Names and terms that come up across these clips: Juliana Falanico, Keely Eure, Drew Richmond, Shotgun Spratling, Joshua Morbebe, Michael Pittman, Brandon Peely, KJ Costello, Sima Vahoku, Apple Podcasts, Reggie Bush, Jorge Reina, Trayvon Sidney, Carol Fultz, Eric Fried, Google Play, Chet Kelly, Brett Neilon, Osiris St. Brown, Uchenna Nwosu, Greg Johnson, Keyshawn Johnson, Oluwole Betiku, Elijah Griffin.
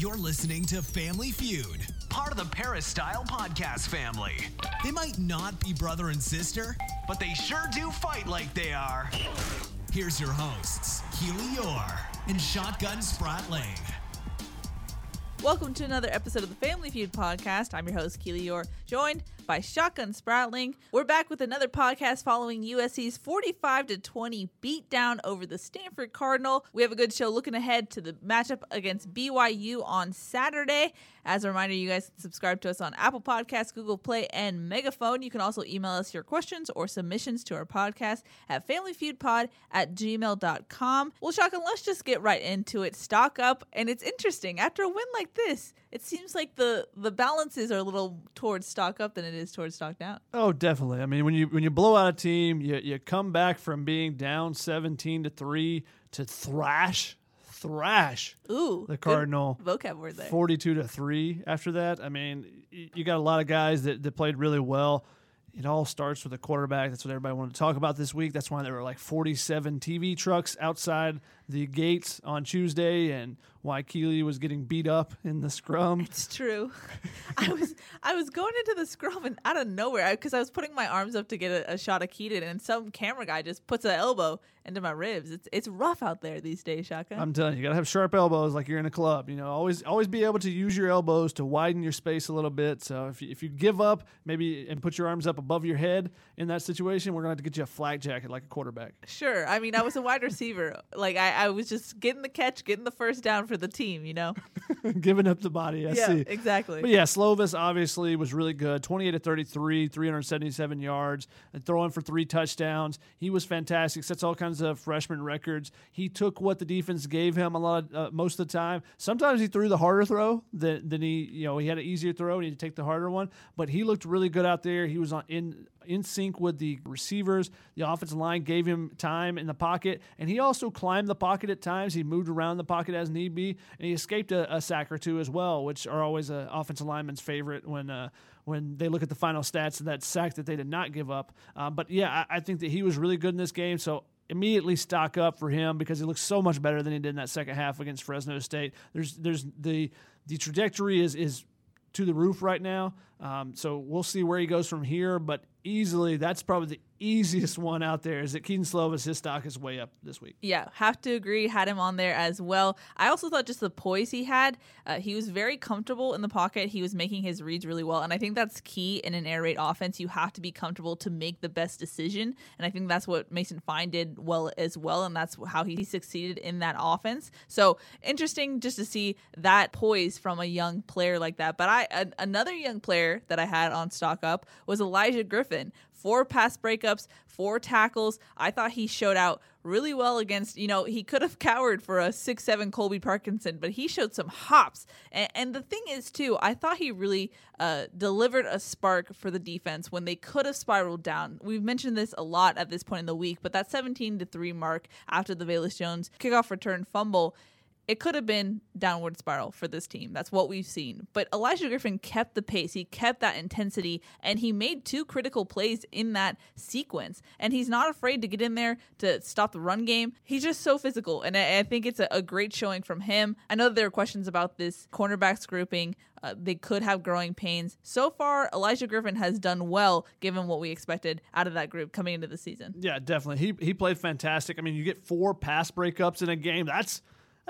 You're listening to Family Feud, part of the Paris Style Podcast family. They might not be brother and sister, but they sure do fight like they are. Here's your hosts, Keely Eure and Shotgun Spratling. Welcome to another episode of the Family Feud Podcast. I'm your host, Keely Eure, joined by Shotgun Spratling. We're back with another podcast following USC's 45-20 beatdown over the Stanford Cardinal. We have a good show looking ahead to the matchup against BYU on Saturday. As a reminder, you guys can subscribe to us on Apple Podcasts, Google Play, and Megaphone. You can also email us your questions or submissions to our podcast at familyfeudpod@gmail.com. Well, Shotgun, let's just get right into it. Stock up, and it's interesting. After a win like this, it seems like the balances are a little towards stock up than it is towards stock down. Oh, definitely. I mean, when you blow out a team, you come back from being down 17-3 to thrash. Ooh, the Cardinal. Good vocab word there. 42-3 after that. I mean, you got a lot of guys that played really well. It all starts with a quarterback. That's what everybody wanted to talk about this week. That's why there were like 47 TV trucks outside the gates on Tuesday, and why Keely was getting beat up in the scrum. It's true. I was going into the scrum and out of nowhere, because I was putting my arms up to get a shot of Keyton, and some camera guy just puts an elbow into my ribs. It's rough out there these days, Shotgun. I'm telling you gotta have sharp elbows like you're in a club. You know, always be able to use your elbows to widen your space a little bit. So if you give up maybe and put your arms up above your head in that situation, we're gonna have to get you a flak jacket like a quarterback. Sure. I mean, I was a wide receiver. Like I was just getting the catch, getting the first down for the team, you know. Giving up the body, I see. Exactly. But yeah, Slovis obviously was really good. 28-33, 377 yards, and throwing for 3 touchdowns. He was fantastic. Sets all kinds of freshman records. He took what the defense gave him a lot of, most of the time. Sometimes he threw the harder throw than he, you know, he had an easier throw and he had to take the harder one, but he looked really good out there. He was in sync with the receivers. The offensive line gave him time in the pocket, and he also climbed the pocket at times. He moved around the pocket as need be, and he escaped a sack or two as well, which are always an offensive lineman's favorite when they look at the final stats and that sack that they did not give up. But yeah, I think that he was really good in this game, so immediately stock up for him because he looks so much better than he did in that second half against Fresno State. There's the trajectory is to the roof right now, so we'll see where he goes from here, but easily that's probably the easiest one out there is that Keyton Slovis, his stock is way up this week. Yeah, have to agree, had him on there as well. I also thought just the poise he had, he was very comfortable in the pocket. He was making his reads really well, and I think that's key in an air raid offense. You have to be comfortable to make the best decision, and I think that's what Mason Fine did well as well, and that's how he succeeded in that offense. So interesting just to see that poise from a young player like that. But another young player that I had on stock up was Elijah Griffin. 4 pass breakups, 4 tackles. I thought he showed out really well against, you know, he could have cowered for a 6'7" Colby Parkinson, but he showed some hops. And the thing is, too, I thought he really delivered a spark for the defense when they could have spiraled down. We've mentioned this a lot at this point in the week, but that 17-3 mark after the Velus Jones kickoff return fumble, it could have been downward spiral for this team. That's what we've seen. But Elijah Griffin kept the pace. He kept that intensity, and he made 2 critical plays in that sequence. And he's not afraid to get in there to stop the run game. He's just so physical, and I think it's a great showing from him. I know that there are questions about this cornerbacks grouping. They could have growing pains. So far, Elijah Griffin has done well given what we expected out of that group coming into the season. Yeah, definitely. He played fantastic. I mean, you get 4 pass breakups in a game. That's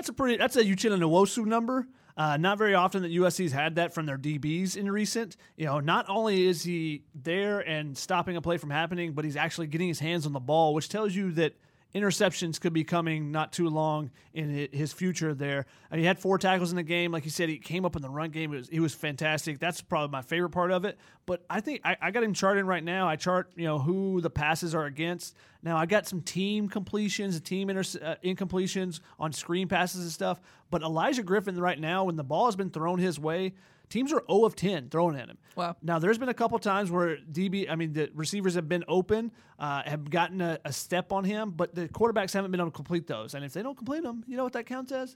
a Uchenna Nwosu number. Not very often that USC's had that from their DBs in recent. You know, not only is he there and stopping a play from happening, but he's actually getting his hands on the ball, which tells you that interceptions could be coming not too long in his future there. And he had 4 tackles in the game. Like you said, he came up in the run game. He was fantastic. That's probably my favorite part of it. But I think I got him charted right now. I chart, you know, who the passes are against. Now, I got some team completions, team incompletions on screen passes and stuff. But Elijah Griffin right now, when the ball has been thrown his way, teams are 0-10 throwing at him. Wow. Now, there's been a couple times where the receivers have been open, have gotten a step on him, but the quarterbacks haven't been able to complete those. And if they don't complete them, you know what that counts as?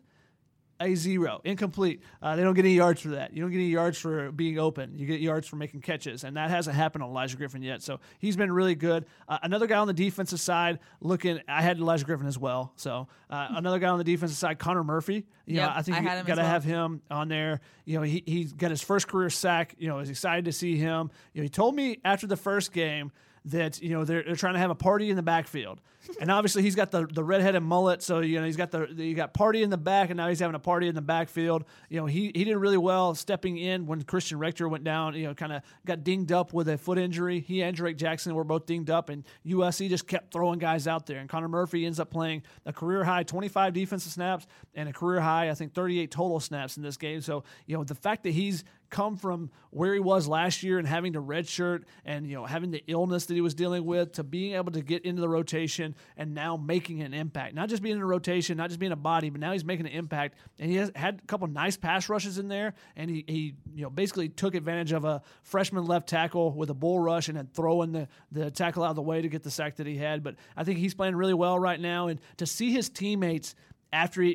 a zero, incomplete. They don't get any yards for that. You don't get any yards for being open. You get yards for making catches, and that hasn't happened to Elijah Griffin yet. So he's been really good. Another guy on the defensive side looking – I had Elijah Griffin as well. So another guy on the defensive side, Connor Murphy. You know, I think you got to have him on there. You know, he got his first career sack. You know, I was excited to see him. You know, he told me after the first game that, you know, they're trying to have a party in the backfield. And obviously he's got the redheaded mullet, so, you know, he's got you got party in the back, and now he's having a party in the backfield. You know, he did really well stepping in when Christian Rector went down, you know, kind of got dinged up with a foot injury. He and Drake Jackson were both dinged up, and USC just kept throwing guys out there. And Connor Murphy ends up playing a career-high 25 defensive snaps and a career-high, I think, 38 total snaps in this game. So, you know, the fact that he's come from where he was last year and having to redshirt and, you know, having the illness that he was dealing with to being able to get into the rotation and now making an impact. Not just being in a rotation, not just being a body, but now he's making an impact. And he has had a couple nice pass rushes in there, and he you know, basically took advantage of a freshman left tackle with a bull rush and then throwing the tackle out of the way to get the sack that he had. But I think he's playing really well right now, and to see his teammates –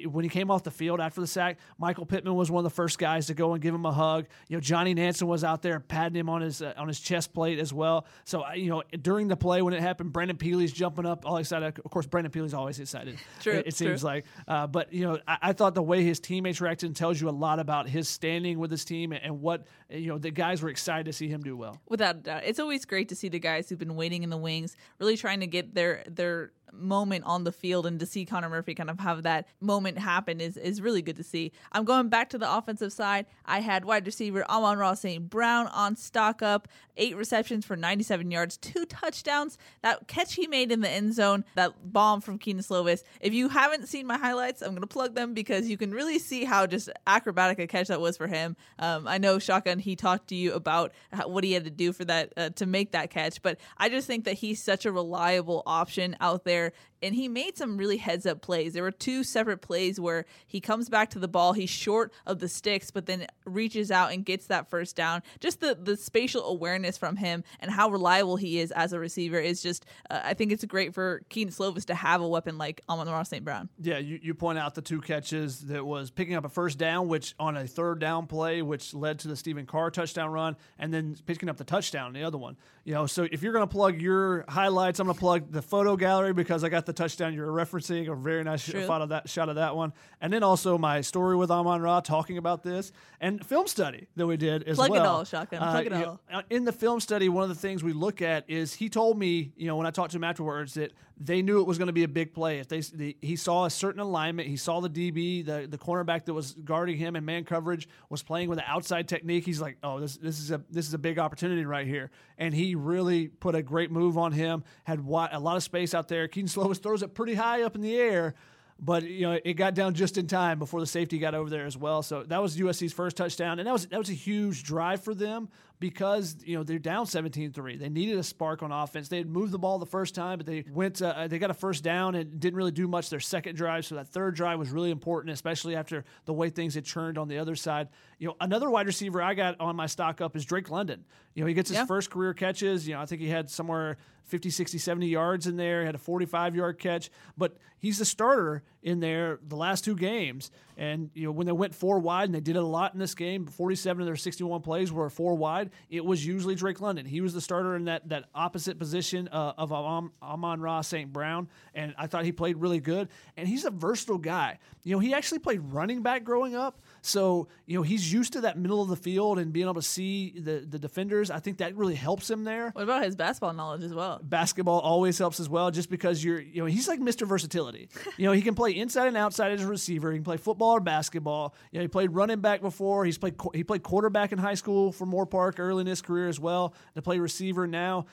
when he came off the field after the sack, Michael Pittman was one of the first guys to go and give him a hug. You know, Johnny Nansen was out there patting him on his chest plate as well. So, you know, during the play when it happened, Brandon Peely's jumping up, all excited. Of course, Brandon Peely's always excited. True, it seems like. But, you know, I thought the way his teammates reacted tells you a lot about his standing with his team and what, you know, the guys were excited to see him do well. Without a doubt. It's always great to see the guys who've been waiting in the wings really trying to get their moment on the field, and to see Connor Murphy kind of have that moment happen is really good to see. I'm going back to the offensive side. I had wide receiver Amon-Ra St. Brown on stock up, 8 receptions for 97 yards, 2 touchdowns. That catch he made in the end zone, that bomb from Keyton Slovis. If you haven't seen my highlights, I'm going to plug them because you can really see how just acrobatic a catch that was for him. I know, Shotgun, he talked to you about what he had to do for that to make that catch, but I just think that he's such a reliable option out there. And he made some really heads-up plays. There were 2 separate plays where he comes back to the ball. He's short of the sticks, but then reaches out and gets that first down. Just the spatial awareness from him and how reliable he is as a receiver is just, I think it's great for Keyton Slovis to have a weapon like Amon-Ra St. Brown. Yeah, you point out the 2 catches that was picking up a first down, which on a third down play, which led to the Stephen Carr touchdown run, and then picking up the touchdown, the other one. You know, so if you're going to plug your highlights, I'm going to plug the photo gallery because I got the touchdown you're referencing, a very nice shot of that one. And then also my story with Amon-Ra talking about this and film study that we did as well. Plug it all, Shotgun. Plug it all. You know, in the film study, one of the things we look at is he told me, you know, when I talked to him afterwards, that they knew it was going to be a big play. If he saw a certain alignment, he saw the DB, the cornerback that was guarding him in man coverage was playing with an outside technique. He's like, oh, this is a big opportunity right here. And he really put a great move on him. Had a lot of space out there. Keyton Slovis throws it pretty high up in the air, but you know, it got down just in time before the safety got over there as well. So that was USC's first touchdown, and that was a huge drive for them because, you know, they're down 17-3. They needed a spark on offense. They had moved the ball the first time, but they went they got a first down and didn't really do much their second drive. So that third drive was really important, especially after the way things had churned on the other side. You know, another wide receiver I got on my stock up is Drake London. You know, he gets his first career catches. You know, I think he had somewhere 50, 60, 70 yards in there, had a 45-yard catch, but he's the starter in there the last 2 games. And, you know, when they went 4 wide, and they did it a lot in this game, 47 of their 61 plays were 4 wide, it was usually Drake London. He was the starter in that opposite position of Amon-Ra St. Brown, and I thought he played really good. And he's a versatile guy. You know, he actually played running back growing up, so, you know, he's used to that middle of the field and being able to see the defenders. I think that really helps him there. What about his basketball knowledge as well? Basketball always helps as well, just because you know, he's like Mr. Versatility. You know, he can play inside and outside as a receiver. He can play football or basketball. You know, he played running back before. He played quarterback in high school for Moore Park early in his career as well. They play receiver now.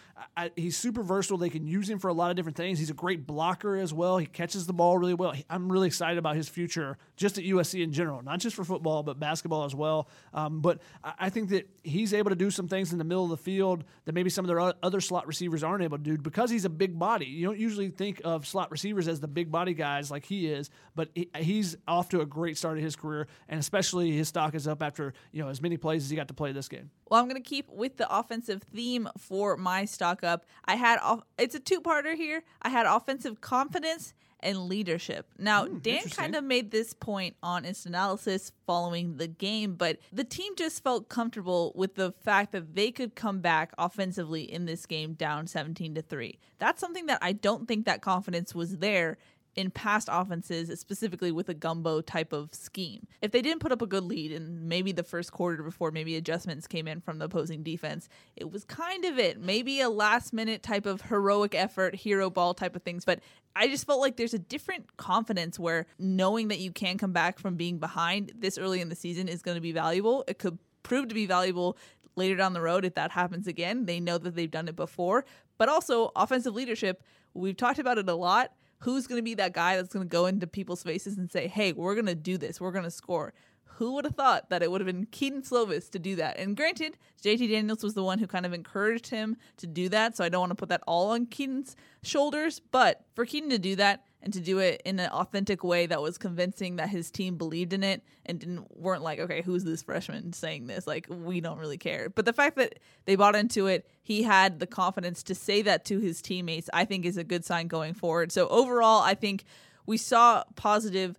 He's super versatile. They can use him for a lot of different things. He's a great blocker as well. He catches the ball really well. I'm really excited about his future just at USC in general, not just for football, but basketball as well. But I think that he's able to do some things in the middle of the field that maybe some of their other slot receivers aren't able to do because he's a big body. You don't usually think of slot receivers as the big body guys like he is, but he's off to a great start of his career, and especially his stock is up after, you know, as many plays as he got to play this game. Well, I'm going to keep with the offensive theme for my stock up. It's a two-parter here. I had offensive confidence and leadership. Now, Dan kind of made this point on Instant Analysis following the game, but the team just felt comfortable with the fact that they could come back offensively in this game down 17-3. That's something that I don't think that confidence was there in past offenses, specifically with a gumbo type of scheme. If they didn't put up a good lead in maybe the first quarter before maybe adjustments came in from the opposing defense, it was kind of maybe a last minute type of heroic effort, hero ball type of things. But I just felt like there's a different confidence where knowing that you can come back from being behind this early in the season is going to be valuable. It could prove to be valuable later down the road if that happens again. They know that they've done it before. But also offensive leadership, we've talked about it a lot. Who's going to be that guy that's going to go into people's faces and say, hey, we're going to do this. We're going to score. Who would have thought that it would have been Keyton Slovis to do that? And granted, JT Daniels was the one who kind of encouraged him to do that. So I don't want to put that all on Keaton's shoulders. But for Keyton to do that and to do it in an authentic way that was convincing, that his team believed in it and weren't like, okay, who's this freshman saying this? Like, we don't really care. But the fact that they bought into it, he had the confidence to say that to his teammates, I think is a good sign going forward. So overall, I think we saw positive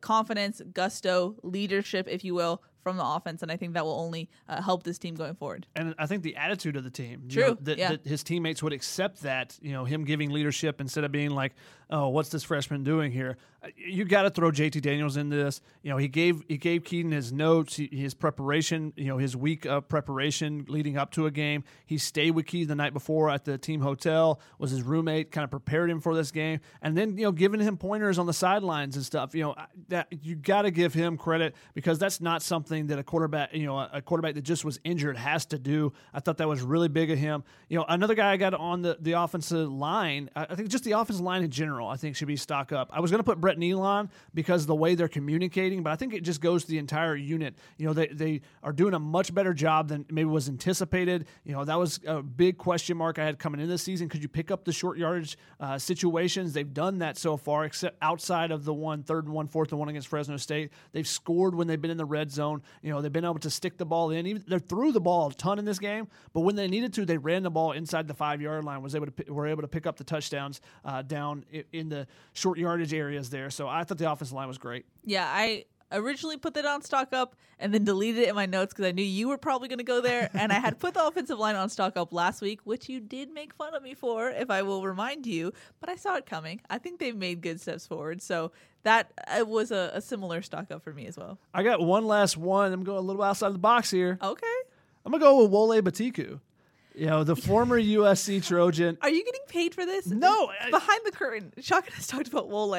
confidence, gusto, leadership, if you will, from the offense, and I think that will only help this team going forward. And I think the attitude of the team, that his teammates would accept that, him giving leadership instead of being like, oh, what's this freshman doing here? You got to throw JT Daniels into this. He gave Keyton his notes, his preparation, his week of preparation leading up to a game. He stayed with Keyton the night before at the team hotel, was his roommate, kind of prepared him for this game, and then giving him pointers on the sidelines and stuff. That you got to give him credit, because that's not something that a quarterback that just was injured has to do. I thought that was really big of him. Another guy I got on the offensive line. I think just the offensive line in general, I think should be stock up. I was going to put Brett Neilon because of the way they're communicating, but I think it just goes to the entire unit. They are doing a much better job than maybe was anticipated. That was a big question mark I had coming into this season. Could you pick up the short yardage situations? They've done that so far, except outside of the 1 3rd and 1 4th and one against Fresno State. They've scored when they've been in the red zone. They've been able to stick the ball in. Even they threw the ball a ton in this game, but when they needed to, they ran the ball inside the 5-yard line. Were able to pick up the touchdowns down in the short yardage areas there. So I thought the offensive line was great. Yeah, I originally put that on stock up and then deleted it in my notes because I knew you were probably going to go there. And I had put the offensive line on stock up last week, which you did make fun of me for, if I will remind you. But I saw it coming. I think they've made good steps forward. So that was a similar stock up for me as well. I got one last one. I'm going a little outside of the box here. Okay. I'm going to go with Wole Betiku. The former USC Trojan. Are you getting paid for this? No. Behind the curtain, Shotgun has talked about Wole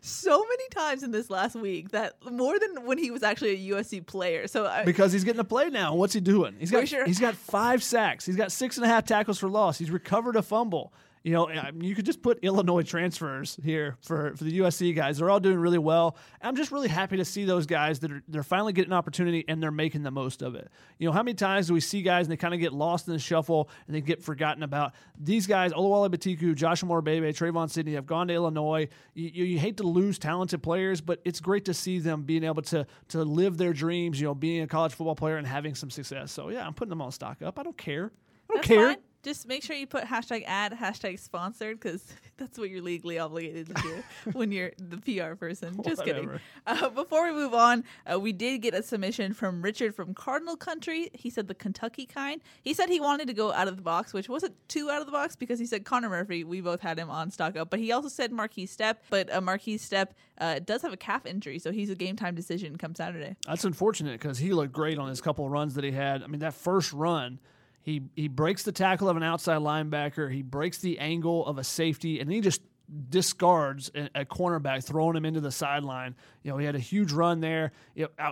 so many times in this last week, that more than when he was actually a USC player. Because he's getting a play now. What's he doing? He's got 5 sacks. He's got 6.5 tackles for loss. He's recovered a fumble. You could just put Illinois transfers here for the USC guys. They're all doing really well. I'm just really happy to see those guys that they're finally getting an opportunity and they're making the most of it. How many times do we see guys and they kind of get lost in the shuffle and they get forgotten about? These guys, Oluwole Betiku, Joshua Morbebe, Trayvon Sidney, have gone to Illinois. You hate to lose talented players, but it's great to see them being able to live their dreams, being a college football player and having some success. So, yeah, I'm putting them on stock up. I don't care. That's fine. Just make sure you put #ad, #sponsored, because that's what you're legally obligated to do when you're the PR person. Just kidding. Before we move on, we did get a submission from Richard from Cardinal Country. He said the Kentucky kind. He said he wanted to go out of the box, which wasn't too out of the box because he said Connor Murphy. We both had him on stock up, but he also said Marquis Stepp. But Marquis Stepp does have a calf injury, so he's a game time decision come Saturday. That's unfortunate because he looked great on his couple of runs that he had. I mean, that first run, He breaks the tackle of an outside linebacker. He breaks the angle of a safety, and he just discards a cornerback, throwing him into the sideline. He had a huge run there.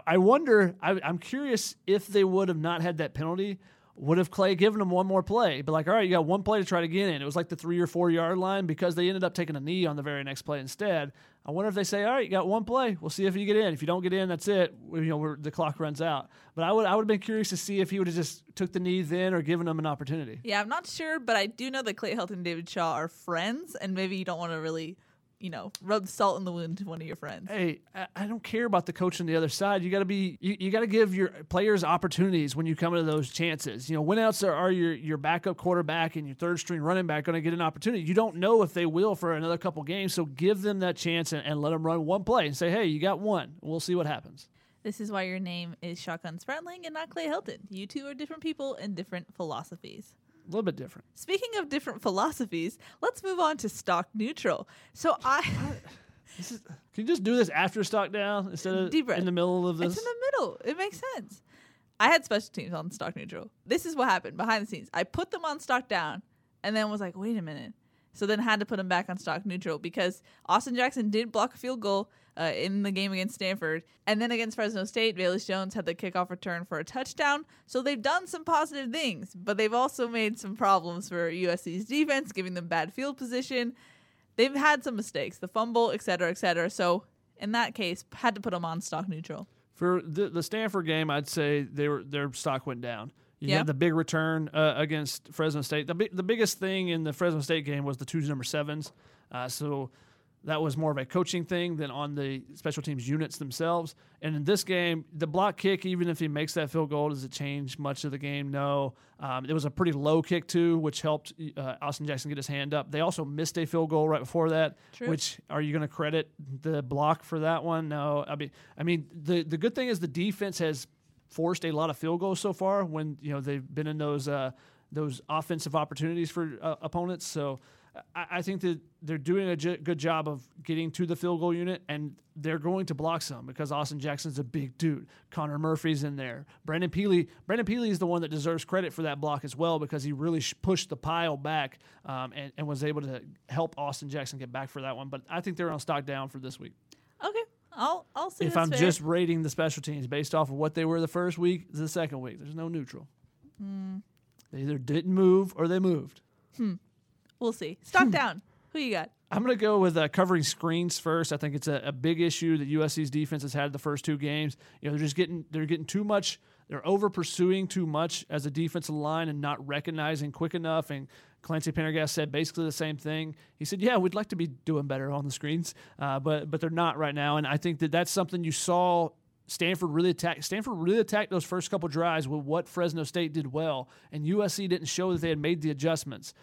I wonder. I'm curious if they would have not had that penalty. Would have Clay given him one more play? But all right, you got one play to try to get in. It was like the 3 or 4 yard line because they ended up taking a knee on the very next play instead. I wonder if they say, all right, you got one play. We'll see if you get in. If you don't get in, that's it. The clock runs out. But I would have been curious to see if he would have just took the knee then or given him an opportunity. Yeah, I'm not sure, but I do know that Clay Helton and David Shaw are friends, and maybe you don't want to really you know, rub salt in the wound to one of your friends. Hey, I don't care about the coach on the other side. You got to be, you got to give your players opportunities when you come into those chances. You know, when else are your backup quarterback and your third string running back going to get an opportunity? You don't know if they will for another couple games. So give them that chance and let them run one play and say, hey, you got one. We'll see what happens. This is why your name is Shotgun Spratling and not Clay Helton. You two are different people and different philosophies. A little bit different. Speaking of different philosophies, let's move on to stock neutral. So can you just do this after stock down instead of in the middle of this? It's in the middle. It makes sense. I had special teams on stock neutral. This is what happened behind the scenes. I put them on stock down and then was like, wait a minute. So then had to put them back on stock neutral because Austin Jackson did block a field goal in the game against Stanford. And then against Fresno State, Velus Jones had the kickoff return for a touchdown. So they've done some positive things, but they've also made some problems for USC's defense, giving them bad field position. They've had some mistakes, the fumble, et cetera, et cetera. So in that case, had to put them on stock neutral. For the Stanford game, I'd say their stock went down. You had the big return against Fresno State. The biggest thing in the Fresno State game was the two number sevens. So that was more of a coaching thing than on the special teams units themselves. And in this game, the block kick, even if he makes that field goal, does it change much of the game? No. It was a pretty low kick, too, which helped Austin Jackson get his hand up. They also missed a field goal right before that. True. Which, are you going to credit the block for that one? No. I mean, the good thing is the defense has forced a lot of field goals so far when, you know, they've been in those offensive opportunities for opponents. So I think that they're doing a good job of getting to the field goal unit, and they're going to block some because Austin Jackson's a big dude. Connor Murphy's in there. Brandon Peely is the one that deserves credit for that block as well because he really pushed the pile back and was able to help Austin Jackson get back for that one. But I think they're on stock down for this week. Okay. I'll see if I'm fair. Just rating the special teams based off of what they were the first week, the second week. There's no neutral. They either didn't move or they moved. We'll see. Stock down. Who you got? I'm going to go with covering screens first. I think it's a big issue that USC's defense has had the first two games. You know, they're getting too much. They're over pursuing too much as a defensive line and not recognizing quick enough. And Clancy Pendergast said basically the same thing. He said, yeah, we'd like to be doing better on the screens, but they're not right now. And I think that's something you saw Stanford really attack. Stanford really attacked those first couple drives with what Fresno State did well, and USC didn't show that they had made the adjustments.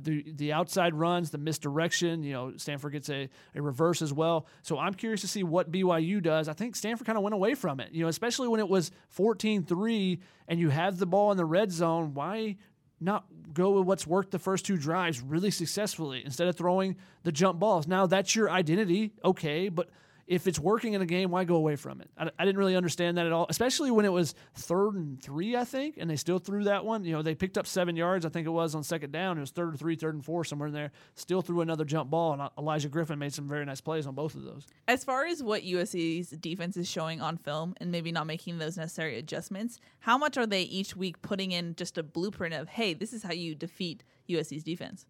The outside runs, the misdirection, you know, Stanford gets a reverse as well. So I'm curious to see what BYU does. I think Stanford kind of went away from it, you know, especially when it was 14-3 and you have the ball in the red zone. Why not go with what's worked the first two drives really successfully instead of throwing the jump balls? Now that's your identity, okay, but if it's working in a game, why go away from it? I didn't really understand that at all, especially when it was 3rd and 3, I think, and they still threw that one. You know, they picked up 7 yards, I think it was, on second down. It was 3rd and 3, 3rd and 4, somewhere in there. Still threw another jump ball, and Elijah Griffin made some very nice plays on both of those. As far as what USC's defense is showing on film and maybe not making those necessary adjustments, how much are they each week putting in just a blueprint of, hey, this is how you defeat USC's defense?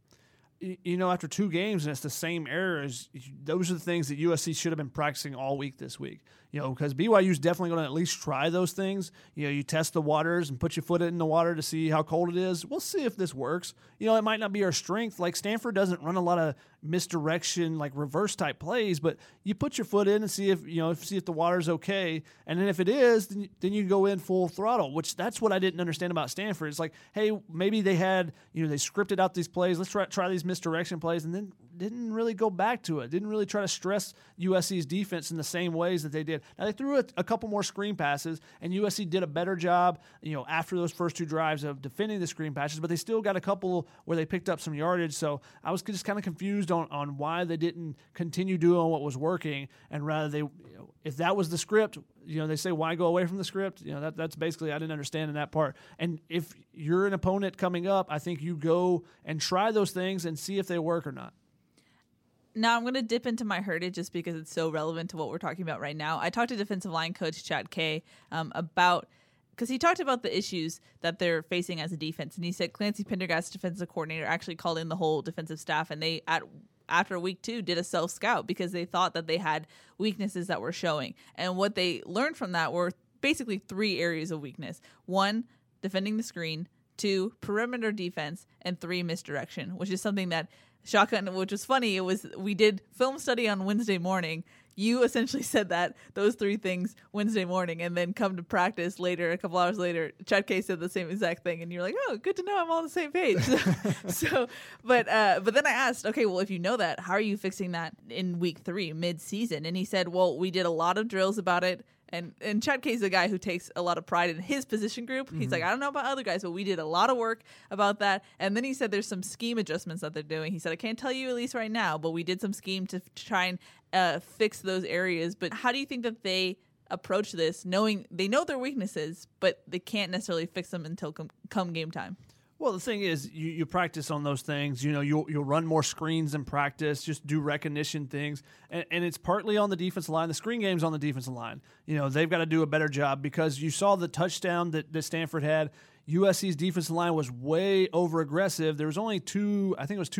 You know, after two games and it's the same errors, those are the things that USC should have been practicing all week this week. You know, because BYU's definitely going to at least try those things. You know, you test the waters and put your foot in the water to see how cold it is. We'll see if this works. You know, it might not be our strength. Like, Stanford doesn't run a lot of misdirection, like reverse-type plays, but you put your foot in and see if, you know, see if the water's okay. And then if it is, then you go in full throttle, which that's what I didn't understand about Stanford. It's like, hey, maybe they had, you know, they scripted out these plays. Let's try these misdirection plays, and then didn't really go back to it. Didn't really try to stress USC's defense in the same ways that they did. Now, they threw a couple more screen passes, and USC did a better job, you know, after those first two drives of defending the screen passes, but they still got a couple where they picked up some yardage. So I was just kind of confused on why they didn't continue doing what was working, and rather they, you know, if that was the script, you know, they say, why go away from the script? You know, that's basically, I didn't understand in that part. And if you're an opponent coming up, I think you go and try those things and see if they work or not. Now I'm going to dip into my heritage just because it's so relevant to what we're talking about right now. I talked to defensive line coach Chad Kay about, because he talked about the issues that they're facing as a defense. And he said Clancy Pendergast, defensive coordinator, actually called in the whole defensive staff, and they after week 2 did a self-scout because they thought that they had weaknesses that were showing. And what they learned from that were basically 3 areas of weakness. 1, defending the screen. 2, perimeter defense. And 3, misdirection, which is something that Shotgun, which was funny, it was, we did film study on Wednesday morning. You essentially said that, those three things, Wednesday morning, and then come to practice later, a couple hours later, Chad Kay said the same exact thing, and you're like, oh, good to know I'm all on the same page. But then I asked, okay, well, if you know that, how are you fixing that in week three, mid-season? And he said, well, we did a lot of drills about it, and Chad Kay's the guy who takes a lot of pride in his position group. Mm-hmm. He's like, I don't know about other guys, but we did a lot of work about that. And then he said there's some scheme adjustments that they're doing. He said, I can't tell you at least right now, but we did some scheme to try and fix those areas. But how do you think that they approach this, knowing they know their weaknesses, but they can't necessarily fix them until come game time? Well, the thing is, you practice on those things. You know, you'll run more screens in practice, just do recognition things. And it's partly on the defensive line. The screen game's on the defensive line. You know, they've got to do a better job, because you saw the touchdown that Stanford had. USC's defensive line was way over-aggressive. There was only two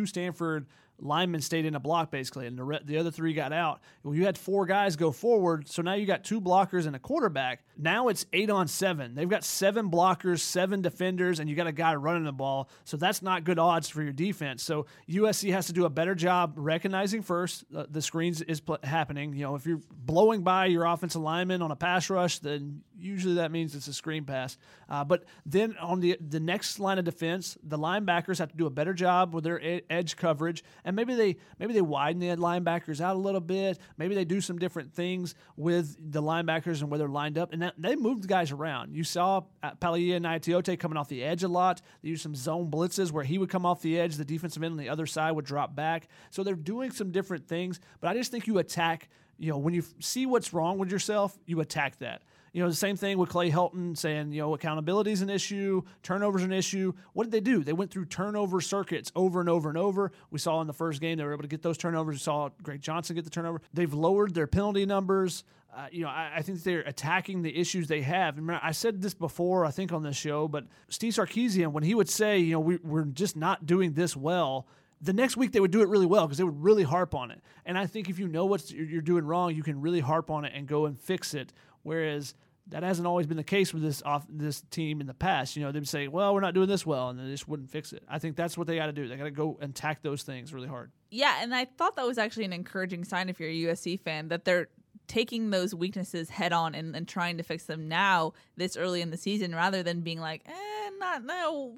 Stanford linemen stayed in a block, basically, and the other three got out. Well, you had four guys go forward, so now you got two blockers and a quarterback. Now it's 8 on 7. They've got 7 blockers, 7 defenders, and you got a guy running the ball, so that's not good odds for your defense. So USC has to do a better job recognizing first the screens is happening. You know, if you're blowing by your offensive lineman on a pass rush, then usually that means it's a screen pass. But then on the next line of defense, the linebackers have to do a better job with their edge coverage, and maybe they widen the linebackers out a little bit. Maybe they do some different things with the linebackers and where they're lined up. And they moved the guys around. You saw Palia and Naitiote coming off the edge a lot. They used some zone blitzes where he would come off the edge. The defensive end on the other side would drop back. So they're doing some different things. But I just think you attack, you know, when you see what's wrong with yourself, you attack that. You know, the same thing with Clay Helton saying, you know, accountability is an issue, turnovers an issue. What did they do? They went through turnover circuits over and over and over. We saw in the first game they were able to get those turnovers. We saw Greg Johnson get the turnover. They've lowered their penalty numbers. You know, I think they're attacking the issues they have. And I said this before, I think, on this show, but Steve Sarkisian, when he would say, you know, we're just not doing this well, the next week they would do it really well because they would really harp on it. And I think if you know what you're doing wrong, you can really harp on it and go and fix it. Whereas that hasn't always been the case with this team in the past. You know, they'd say, well, we're not doing this well, and they just wouldn't fix it. I think that's what they got to do. They got to go and attack those things really hard. Yeah, and I thought that was actually an encouraging sign if you're a USC fan, that they're taking those weaknesses head on and trying to fix them now this early in the season, rather than being like,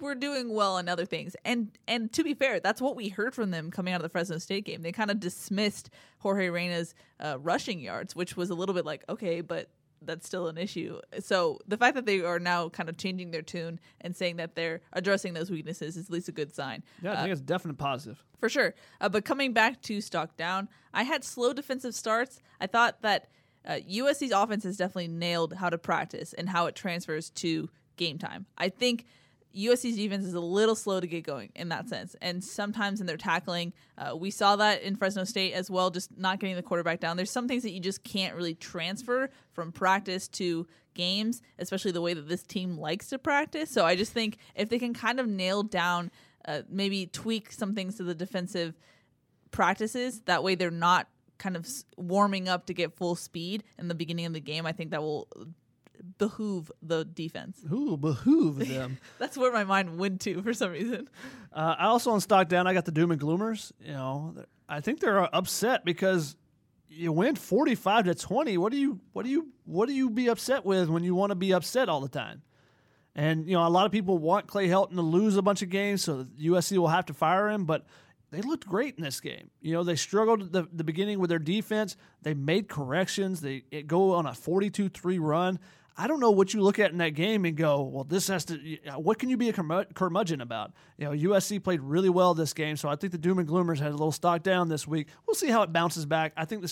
we're doing well in other things. And to be fair, that's what we heard from them coming out of the Fresno State game. They kind of dismissed Jorge Reina's rushing yards, which was a little bit like, okay, but that's still an issue. So the fact that they are now kind of changing their tune and saying that they're addressing those weaknesses is at least a good sign. Yeah, I think it's definitely positive. For sure. But coming back to Stock Down, I had slow defensive starts. I thought that USC's offense has definitely nailed how to practice and how it transfers to game time. I think USC's defense is a little slow to get going in that sense. And sometimes in their tackling, we saw that in Fresno State as well, just not getting the quarterback down. There's some things that you just can't really transfer from practice to games, especially the way that this team likes to practice. So I just think if they can kind of nail down, maybe tweak some things to the defensive practices, that way they're not kind of warming up to get full speed in the beginning of the game, I think that will behoove the defense. Ooh, behoove them. That's where my mind went to for some reason. I also on Stock Down, I got the doom and gloomers. You know, I think they're upset because you win 45-20. What do you be upset with when you want to be upset all the time? And you know, a lot of people want Clay Helton to lose a bunch of games so USC will have to fire him, but they looked great in this game. You know, they struggled at the beginning with their defense. They made corrections. They go on a 42-3 run. I don't know what you look at in that game and go, well, this has to – what can you be a curmudgeon about? You know, USC played really well this game, so I think the doom and gloomers had a little Stock Down this week. We'll see how it bounces back. I think the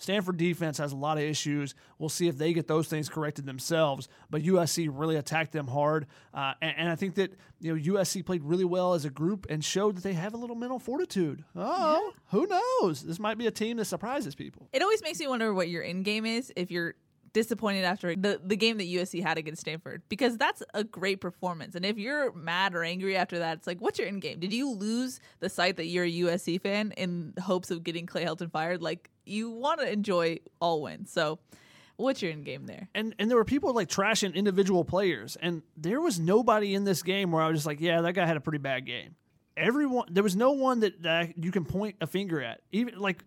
Stanford defense has a lot of issues. We'll see if they get those things corrected themselves. But USC really attacked them hard, and I think that you know USC played really well as a group and showed that they have a little mental fortitude. Oh, yeah. Who knows? This might be a team that surprises people. It always makes me wonder what your end game is if you're – disappointed after the game that USC had against Stanford, because that's a great performance. And if you're mad or angry after that, it's like, what's your end game? Did you lose the sight that you're a USC fan in hopes of getting Clay Helton fired? Like, you want to enjoy all wins. So what's your end game there? And there were people like trashing individual players, and there was nobody in this game where I was just like, yeah, that guy had a pretty bad game. everyone, there was no one that you can point a finger at. Even like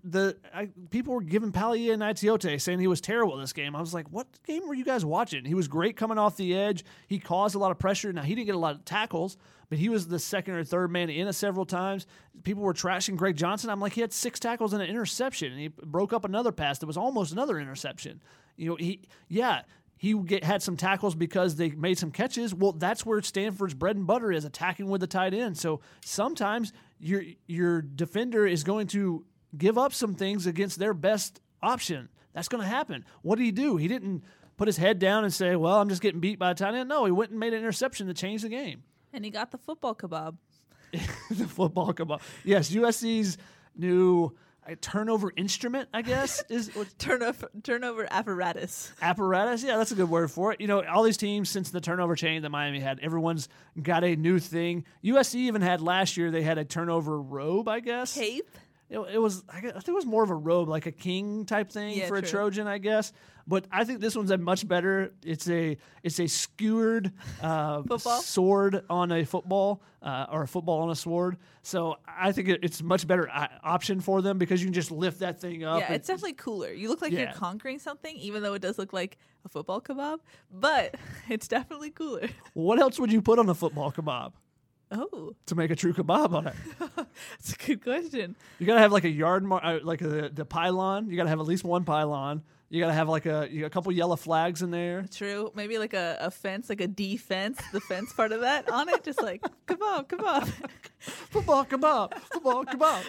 people were giving Palier and Itiote, saying he was terrible this game. I was like, what game were you guys watching? He was great coming off the edge. He caused a lot of pressure. Now, he didn't get a lot of tackles, but he was the second or third man in several times. People were trashing Greg Johnson. I'm like, he had 6 tackles and an interception, and he broke up another pass that was almost another interception. You know, he had some tackles because they made some catches. Well, that's where Stanford's bread and butter is, attacking with the tight end. So sometimes your defender is going to give up some things against their best option. That's going to happen. What did he do? He didn't put his head down and say, well, I'm just getting beat by a tight end. No, he went and made an interception to change the game. And he got the football kebab. The football kebab. Yes, USC's new... a turnover instrument, I guess, is turnover apparatus. Apparatus, yeah, that's a good word for it. You know, all these teams since the turnover chain that Miami had, everyone's got a new thing. USC even had last year; they had a turnover robe, I guess. Cape. It was, I think, it was more of a robe, like a king type thing, yeah, for a Trojan, I guess. But I think this one's a much better. It's a skewered sword on a football, or a football on a sword. So I think it's a much better option for them because you can just lift that thing up. Yeah, it's definitely cooler. You look like you're conquering something, even though it does look like a football kebab. But it's definitely cooler. What else would you put on a football kebab? Oh, to make a true kebab on it. That's a good question. You gotta have like a yard, the pylon. You gotta have at least one pylon. You gotta have like a couple yellow flags in there. True, maybe like a fence, like a defense, the fence part of that on it, just like kebab, kebab, football kebab, football kebab.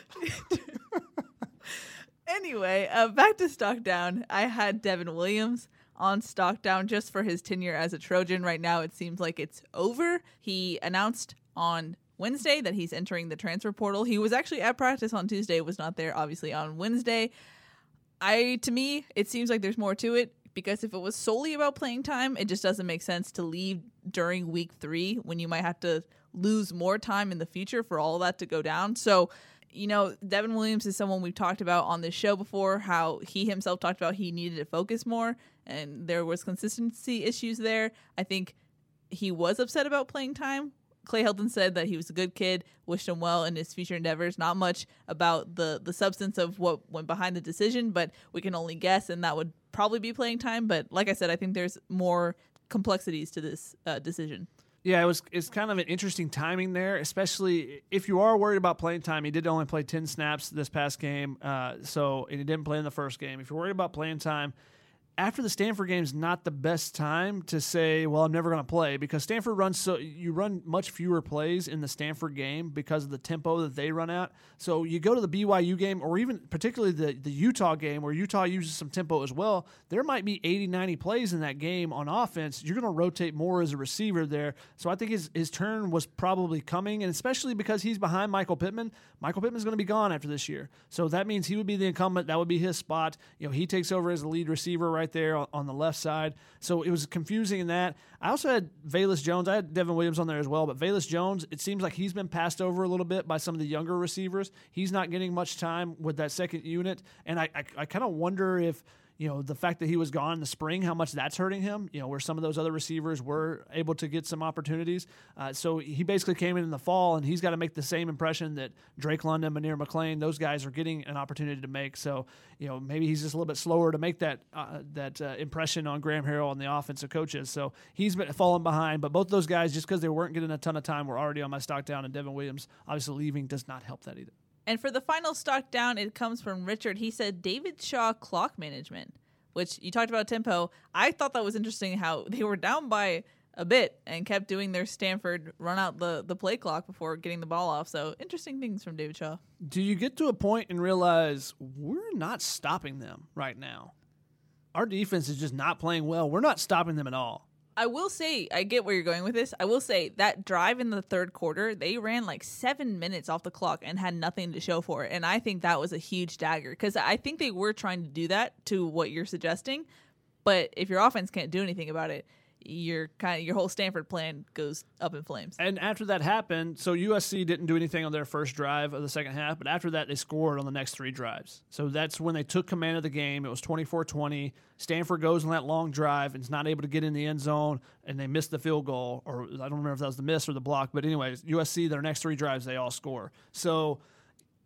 Anyway, back to Stockdown. I had Devin Williams on Stockdown just for his tenure as a Trojan. Right now, it seems like it's over. He announced on Wednesday that he's entering the transfer portal. He was actually at practice on Tuesday, was not there obviously on Wednesday. To me, it seems like there's more to it, because if it was solely about playing time, it just doesn't make sense to leave during week 3 when you might have to lose more time in the future for all that to go down. So, you know, Devin Williams is someone we've talked about on this show before, how he himself talked about he needed to focus more, and there was consistency issues there. I think he was upset about playing time. Clay Helton said that he was a good kid, wished him well in his future endeavors. Not much about the substance of what went behind the decision, but we can only guess, and that would probably be playing time. But like I said, I think there's more complexities to this decision. Yeah, it's kind of an interesting timing there, especially if you are worried about playing time. He did only play 10 snaps this past game, and he didn't play in the first game. If you're worried about playing time, after the Stanford game is not the best time to say, well, I'm never going to play, because Stanford runs you run much fewer plays in the Stanford game because of the tempo that they run at. So you go to the BYU game, or even particularly the Utah game, where Utah uses some tempo as well. There might be 80, 90 plays in that game on offense. You're going to rotate more as a receiver there. So I think his turn was probably coming, and especially because he's behind Michael Pittman. Michael Pittman's going to be gone after this year. So that means he would be the incumbent. That would be his spot. You know, he takes over as the lead receiver right there on the left side. So it was confusing in that. I also had Velus Jones. I had Devin Williams on there as well, but Velus Jones, it seems like he's been passed over a little bit by some of the younger receivers. He's not getting much time with that second unit, and I kind of wonder if, you know, the fact that he was gone in the spring, how much that's hurting him, you know, where some of those other receivers were able to get some opportunities. So he basically came in the fall, and he's got to make the same impression that Drake London, Munir McClain, those guys are getting an opportunity to make. So, you know, maybe he's just a little bit slower to make that impression on Graham Harrell and the offensive coaches. So he's been falling behind, but both those guys, just because they weren't getting a ton of time, were already on my stock down, and Devin Williams obviously leaving does not help that either. And for the final stock down, it comes from Richard. He said David Shaw clock management, which you talked about tempo. I thought that was interesting how they were down by a bit and kept doing their Stanford run out the play clock before getting the ball off. So interesting things from David Shaw. Do you get to a point and realize we're not stopping them right now? Our defense is just not playing well. We're not stopping them at all. I will say, I get where you're going with this. I will say that drive in the third quarter, they ran like 7 minutes off the clock and had nothing to show for it. And I think that was a huge dagger, because I think they were trying to do that to what you're suggesting. But if your offense can't do anything about it, your whole Stanford plan goes up in flames. And after that happened, so USC didn't do anything on their first drive of the second half, but after that they scored on the next three drives. So that's when they took command of the game. It was 24-20. Stanford goes on that long drive and is not able to get in the end zone, and they missed the field goal, or I don't remember if that was the miss or the block, but anyways, USC, their next three drives, they all score. So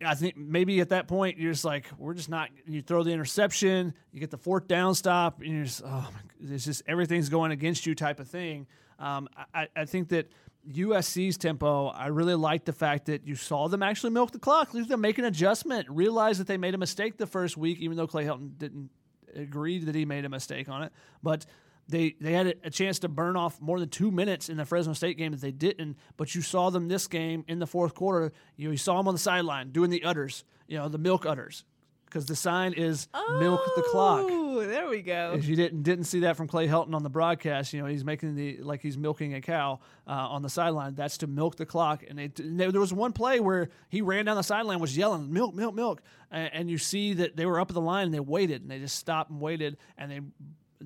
I think maybe at that point you're just like, we're just not. You throw the interception, you get the fourth down stop, and you're just, oh, it's just everything's going against you type of thing. I think that USC's tempo, I really like the fact that you saw them actually milk the clock, them make an adjustment, realize that they made a mistake the first week, even though Clay Helton didn't agree that he made a mistake on it, but. They had a chance to burn off more than 2 minutes in the Fresno State game that they didn't, but you saw them this game in the fourth quarter. You saw them on the sideline doing the udders, the milk udders, because the sign is milk the clock. Oh, there we go. If you didn't see that from Clay Helton on the broadcast, he's making he's milking a cow on the sideline. That's to milk the clock. And there was one play where he ran down the sideline, was yelling milk, milk, milk, and you see that they were up at the line and they waited and they just stopped and waited and they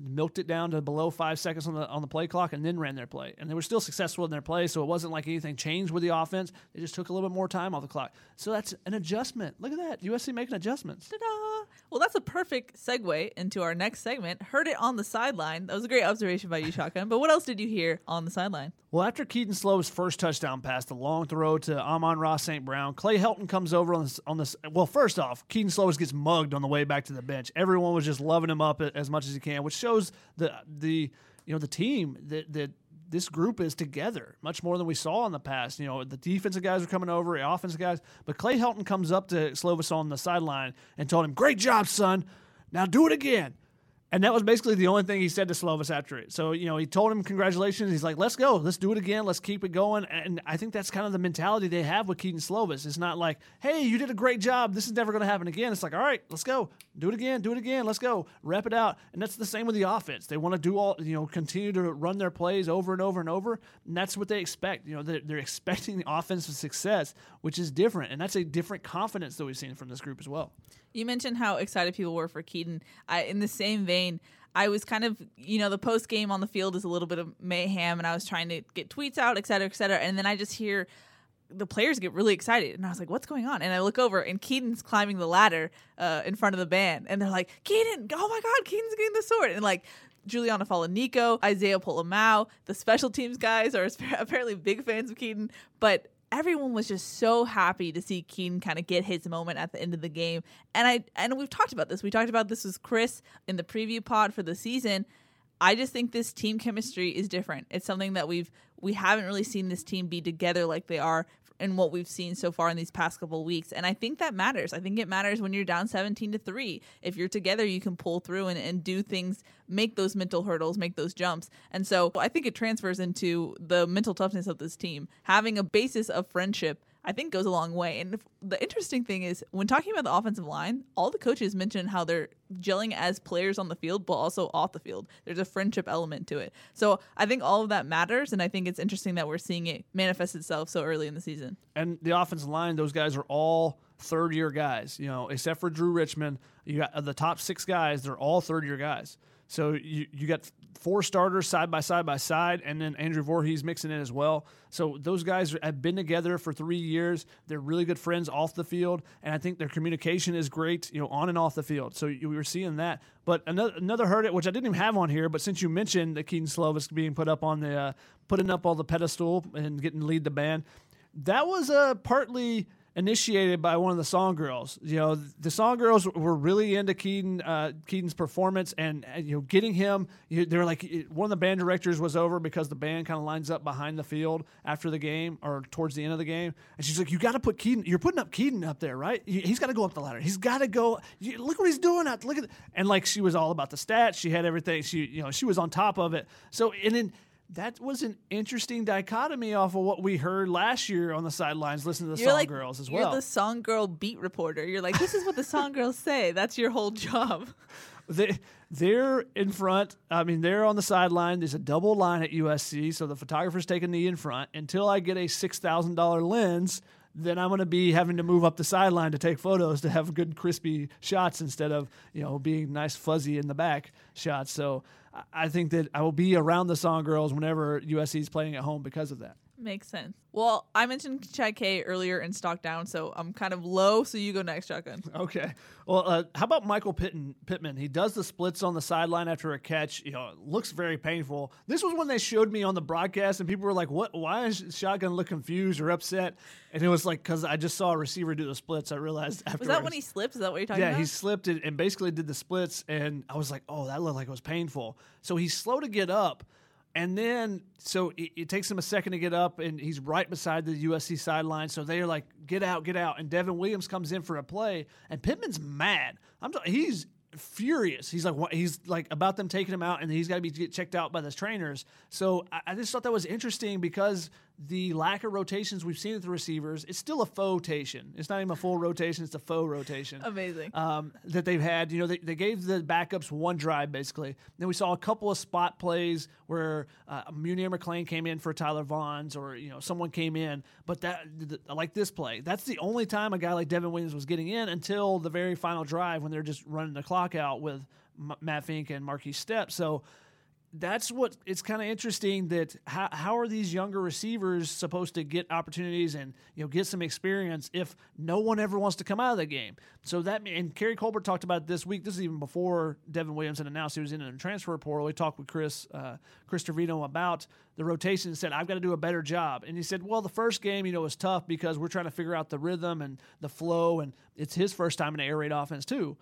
milked it down to below 5 seconds on the play clock and then ran their play. And they were still successful in their play, so it wasn't like anything changed with the offense. They just took a little bit more time off the clock. So that's an adjustment. Look at that. USC making adjustments. Ta-da! Well, that's a perfect segue into our next segment. Heard it on the sideline. That was a great observation by you, Shotgun. But what else did you hear on the sideline? Well, after Keyton Slovis' first touchdown pass, the long throw to Amon-Ra St. Brown, Clay Helton comes over on this. Well, first off, Keyton Slovis gets mugged on the way back to the bench. Everyone was just loving him up as much as he can, which shows the team that this group is together much more than we saw in the past. The defensive guys are coming over, the offensive guys. But Clay Helton comes up to Slovis on the sideline and told him, "Great job, son. Now do it again." And that was basically the only thing he said to Slovis after it. So, he told him congratulations. He's like, let's go. Let's do it again. Let's keep it going. And I think that's kind of the mentality they have with Keyton Slovis. It's not like, hey, you did a great job. This is never going to happen again. It's like, all right, let's go. Do it again. Do it again. Let's go. Rep it out. And that's the same with the offense. They want to do all, continue to run their plays over and over and over. And that's what they expect. They're expecting the offensive success, which is different. And that's a different confidence that we've seen from this group as well. You mentioned how excited people were for Keyton. In the same vein, I was kind of, the post game on the field is a little bit of mayhem, and I was trying to get tweets out, et cetera, and then I just hear the players get really excited, and I was like, "What's going on?" And I look over, and Keaton's climbing the ladder in front of the band, and they're like, "Keyton! Oh my God, Keaton's getting the sword!" And like. Juliana Falanico, Isaiah Polamau, the special teams guys are apparently big fans of Keyton, but. Everyone was just so happy to see Keyton kind of get his moment at the end of the game. And we've talked about this. We talked about this with Chris in the preview pod for the season. I just think this team chemistry is different. It's something that we haven't really seen this team be together like they are in what we've seen so far in these past couple of weeks. And I think that matters. I think it matters when you're down 17-3. If you're together, you can pull through and do things, make those mental hurdles, make those jumps. And so I think it transfers into the mental toughness of this team. Having a basis of friendship, I think, goes a long way. And the interesting thing is, when talking about the offensive line, all the coaches mention how they're gelling as players on the field, but also off the field. There's a friendship element to it. So I think all of that matters, and I think it's interesting that we're seeing it manifest itself so early in the season. And the offensive line, those guys are all third-year guys, except for Drew Richmond. You got the top six guys, they're all third-year guys. So you got four starters side by side by side, and then Andrew Voorhees mixing in as well. So those guys have been together for 3 years. They're really good friends off the field, and I think their communication is great, on and off the field. So we were seeing that. But another hurt it, which I didn't even have on here, but since you mentioned the Keyton Slovis being put up on the putting up all the pedestal and getting to lead the band, that was partly initiated by one of the song girls. The song girls were really into Keaton's performance and getting him. They were like, one of the band directors was over because the band kind of lines up behind the field after the game or towards the end of the game, and she's like, "You got to put Keyton. You're putting up Keyton up there, right? He's got to go up the ladder. He's got to go. Look what he's doing out. Look at." And like, she was all about the stats. She had everything. She she was on top of it. So and then. That was an interesting dichotomy off of what we heard last year on the sidelines. Listen to the song girls as well. You're the song girl beat reporter. You're like, this is what the song girls say. That's your whole job. They're in front. I mean, they're on the sideline. There's a double line at USC, so the photographers take a knee in front. Until I get a $6,000 lens, then I'm going to be having to move up the sideline to take photos to have good crispy shots instead of, you know, being nice fuzzy in the back shots. So I think that I will be around the Song Girls whenever USC is playing at home because of that. Makes sense. Well, I mentioned Chad Kay earlier in Stock Down, so I'm kind of low, so you go next, Shotgun. Okay. Well, how about Michael Pittman? He does the splits on the sideline after a catch. You know, it looks very painful. This was when they showed me on the broadcast, and people were like, "What? Why does Shotgun look confused or upset?" And it was like, because I just saw a receiver do the splits. I realized afterwards. Was that when he slipped? Is that what you're talking about? Yeah, he slipped and basically did the splits, and I was like, oh, that looked like it was painful. So he's slow to get up. And then, so it takes him a second to get up, and he's right beside the USC sideline. So they are like, get out, get out. And Devin Williams comes in for a play, and Pittman's mad. He's furious. He's like about them taking him out, and he's got to get checked out by the trainers. So I just thought that was interesting because the lack of rotations we've seen at the receivers, it's still a faux-tation. It's not even a full rotation. It's a faux rotation. Amazing. That they've had. You know, they gave the backups one drive, basically. Then we saw a couple of spot plays where Munir McClain came in for Tyler Vaughns or, you know, someone came in. But like this play, that's the only time a guy like Devin Williams was getting in until the very final drive when they're just running the clock out with Matt Fink and Marquis Stepp. So, that's what it's kind of interesting that how are these younger receivers supposed to get opportunities and, you know, get some experience if no one ever wants to come out of the game? So that, and Kerry Colbert talked about it this week. This is even before Devin Williams had announced he was in the transfer portal. He talked with Chris Trevino about the rotation and said, I've got to do a better job. And he said, well, the first game, you know, was tough because we're trying to figure out the rhythm and the flow, and it's his first time in the air raid offense too.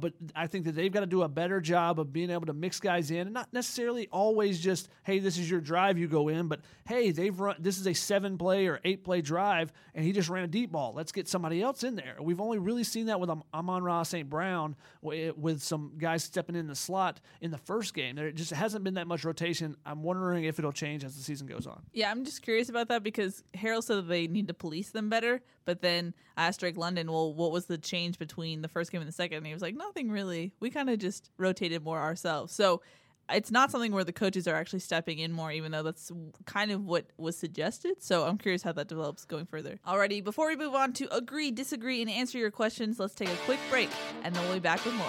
But I think that they've got to do a better job of being able to mix guys in and not necessarily always just, hey, this is your drive, you go in, but hey, this is a 7-play or 8-play drive, and he just ran a deep ball. Let's get somebody else in there. We've only really seen that with Amon-Ra St. Brown with some guys stepping in the slot in the first game. There just hasn't been that much rotation. I'm wondering if it'll change as the season goes on. Yeah, I'm just curious about that because Harrell said that they need to police them better, but then I asked Drake London, well, what was the change between the first game and the second? And he was like, nothing really. We kind of just rotated more ourselves. So it's not something where the coaches are actually stepping in more, even though that's kind of what was suggested. So I'm curious how that develops going further. Alrighty, before we move on to agree, disagree, and answer your questions, let's take a quick break, and then we'll be back with more.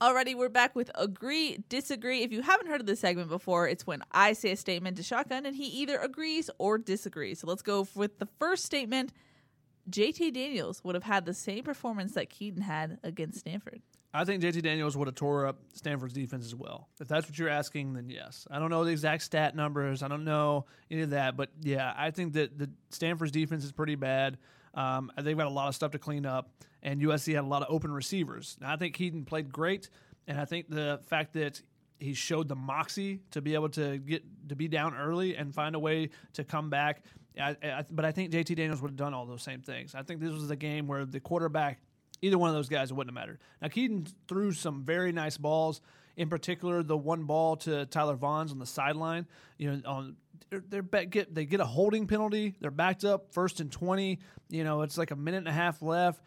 Alrighty, we're back with Agree, Disagree. If you haven't heard of this segment before, it's when I say a statement to Shotgun and he either agrees or disagrees. So let's go with the first statement. JT Daniels would have had the same performance that Keyton had against Stanford. I think JT Daniels would have tore up Stanford's defense as well. If that's what you're asking, then yes. I don't know the exact stat numbers. I don't know any of that. But, yeah, I think that the Stanford's defense is pretty bad. They've got a lot of stuff to clean up, and USC had a lot of open receivers. Now, I think Keyton played great, and I think the fact that he showed the moxie to be able to get to be down early and find a way to come back. But I think JT Daniels would have done all those same things. I think this was a game where the quarterback, either one of those guys, it wouldn't have mattered. Now, Keyton threw some very nice balls. In particular, the one ball to Tyler Vaughns on the sideline. You know, they get a holding penalty. They're backed up 1st and 20. You know, it's like a minute and a half left.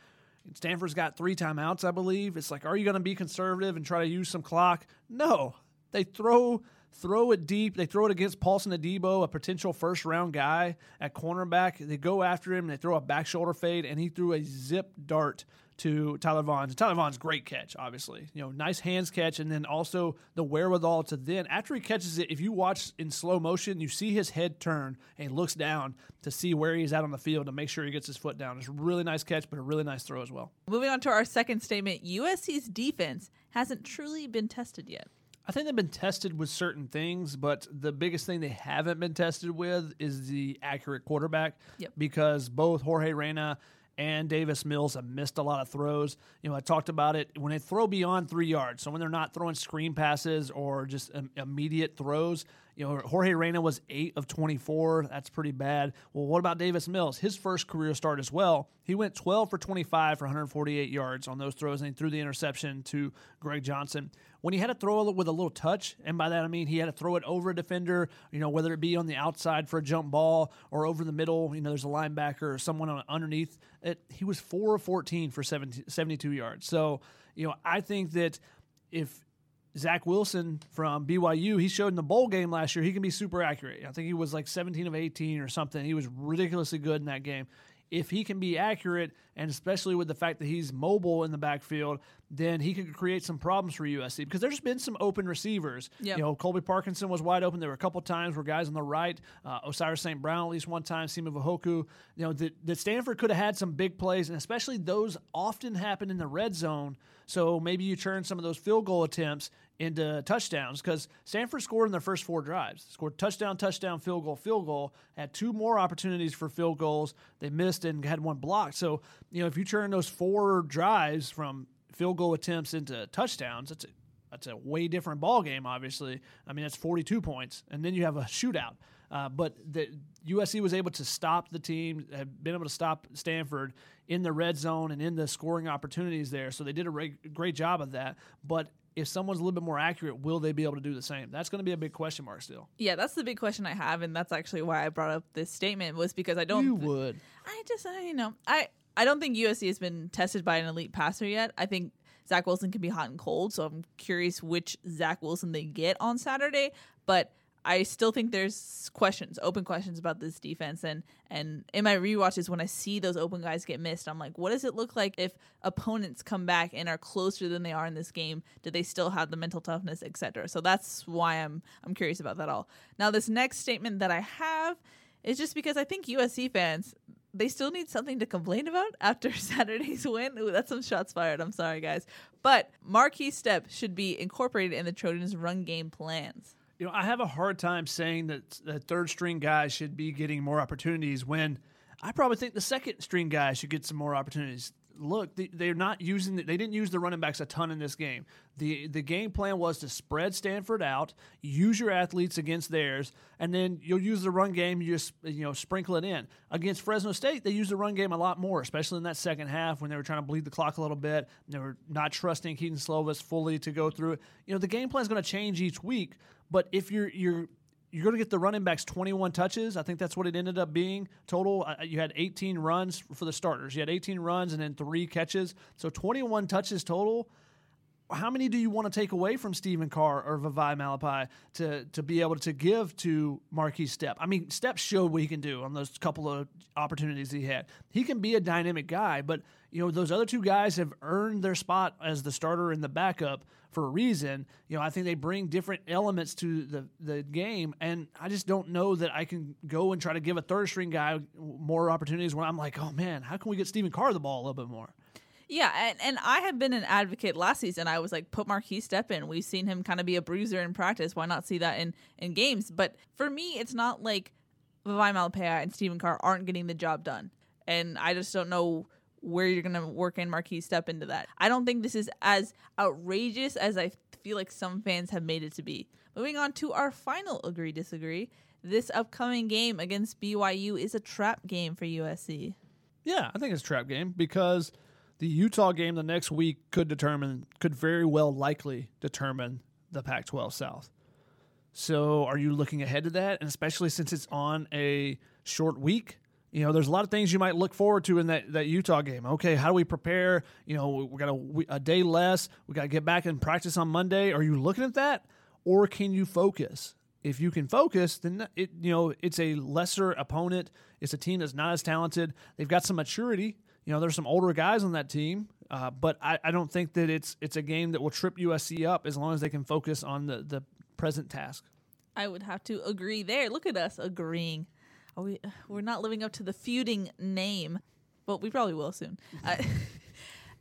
Stanford's got 3 timeouts, I believe. It's like, are you going to be conservative and try to use some clock? No, they throw it deep. They throw it against Paulson Adebo, a potential first-round guy at cornerback. They go after him, and they throw a back shoulder fade, and he threw a zip dart to Tyler Vaughns. And Tyler Vaughns, great catch, obviously. You know, nice hands catch, and then also the wherewithal to then, after he catches it, if you watch in slow motion, you see his head turn, and he looks down to see where he's at on the field to make sure he gets his foot down. It's a really nice catch, but a really nice throw as well. Moving on to our second statement, USC's defense hasn't truly been tested yet. I think they've been tested with certain things, but the biggest thing they haven't been tested with is the accurate quarterback. Yep. Because both Jorge Reyna and Davis Mills have missed a lot of throws. You know, I talked about it when they throw beyond 3 yards. So when they're not throwing screen passes or just immediate throws, you know, Jorge Reyna was 8 of 24. That's pretty bad. Well, what about Davis Mills? His first career start as well. He went 12 for 25 for 148 yards on those throws, and he threw the interception to Greg Johnson. When he had to throw with a little touch, and by that I mean he had to throw it over a defender, you know, whether it be on the outside for a jump ball or over the middle, you know, there's a linebacker or someone on underneath it, he was 4 of 14 for 72 yards. So, you know, I think that if Zach Wilson from BYU, he showed in the bowl game last year, he can be super accurate. I think he was like 17 of 18 or something. He was ridiculously good in that game. If he can be accurate, and especially with the fact that he's mobile in the backfield, then he could create some problems for USC because there's been some open receivers. Yep. You know, Colby Parkinson was wide open. There were a couple times where guys on the right, Osiris St. Brown at least one time, Sima Vahoku, you know, that Stanford could have had some big plays, and especially those often happen in the red zone. So maybe you turn some of those field goal attempts into touchdowns because Stanford scored in their first four drives. Scored touchdown, touchdown, field goal, had two more opportunities for field goals. They missed and had one blocked. So, you know, if you turn those four drives from field goal attempts into touchdowns, that's a way different ball game, obviously. I mean, that's 42 points, and then you have a shootout. But the USC was able to stop the team, had been able to stop Stanford in the red zone and in the scoring opportunities there. So they did a great job of that. But if someone's a little bit more accurate, will they be able to do the same? That's going to be a big question mark still. Yeah, that's the big question I have, and that's actually why I brought up this statement was because I don't. You would. I don't think USC has been tested by an elite passer yet. I think Zach Wilson can be hot and cold, so I'm curious which Zach Wilson they get on Saturday. But I still think there's questions, open questions about this defense, and in my rewatches when I see those open guys get missed, I'm like, what does it look like if opponents come back and are closer than they are in this game? Do they still have the mental toughness, et cetera? So that's why I'm curious about that all. Now, this next statement that I have is just because I think USC fans, they still need something to complain about after Saturday's win. Ooh, that's some shots fired. I'm sorry, guys. But Marquis Stepp should be incorporated in the Trojans' run game plans. You know, I have a hard time saying that the third-string guys should be getting more opportunities when I probably think the second-string guys should get some more opportunities. Look, they're not using. They didn't use the running backs a ton in this game. The game plan was to spread Stanford out, use your athletes against theirs, and then you'll use the run game. You just, you know, sprinkle it in. Against Fresno State, they used the run game a lot more, especially in that second half when they were trying to bleed the clock a little bit. And they were not trusting Keyton Slovis fully to go through it. You know, the game plan is going to change each week, but if you're going to get the running backs 21 touches. I think that's what it ended up being total. You had 18 runs for the starters. You had 18 runs and then 3 catches. So 21 touches total. How many do you want to take away from Stephen Carr or Vavai Malapai to be able to give to Marquis Stepp? I mean, Stepp showed what he can do on those couple of opportunities he had. He can be a dynamic guy, but you know those other two guys have earned their spot as the starter and the backup for a reason. You know, I think they bring different elements to the game, and I just don't know that I can go and try to give a third-string guy more opportunities when I'm like, oh, man, how can we get Stephen Carr the ball a little bit more? Yeah, and I have been an advocate last season. I was like, put Marquis Stepp in. We've seen him kind of be a bruiser in practice. Why not see that in games? But for me, it's not like Vavai Malapai and Stephen Carr aren't getting the job done. And I just don't know where you're going to work in Marquis Stepp into that. I don't think this is as outrageous as I feel like some fans have made it to be. Moving on to our final agree-disagree. This upcoming game against BYU is a trap game for USC. Yeah, I think it's a trap game because the Utah game the next week could very well likely determine the Pac-12 South. So are you looking ahead to that? And especially since it's on a short week, you know, there's a lot of things you might look forward to in that Utah game. Okay, how do we prepare? You know, we got a day less. We got to get back and practice on Monday. Are you looking at that? Or can you focus? If you can focus, then it's a lesser opponent. It's a team that's not as talented. They've got some maturity. You know, there's some older guys on that team, but I don't think that it's a game that will trip USC up as long as they can focus on the present task. I would have to agree there. Look at us agreeing. We're not living up to the feuding name, but we probably will soon.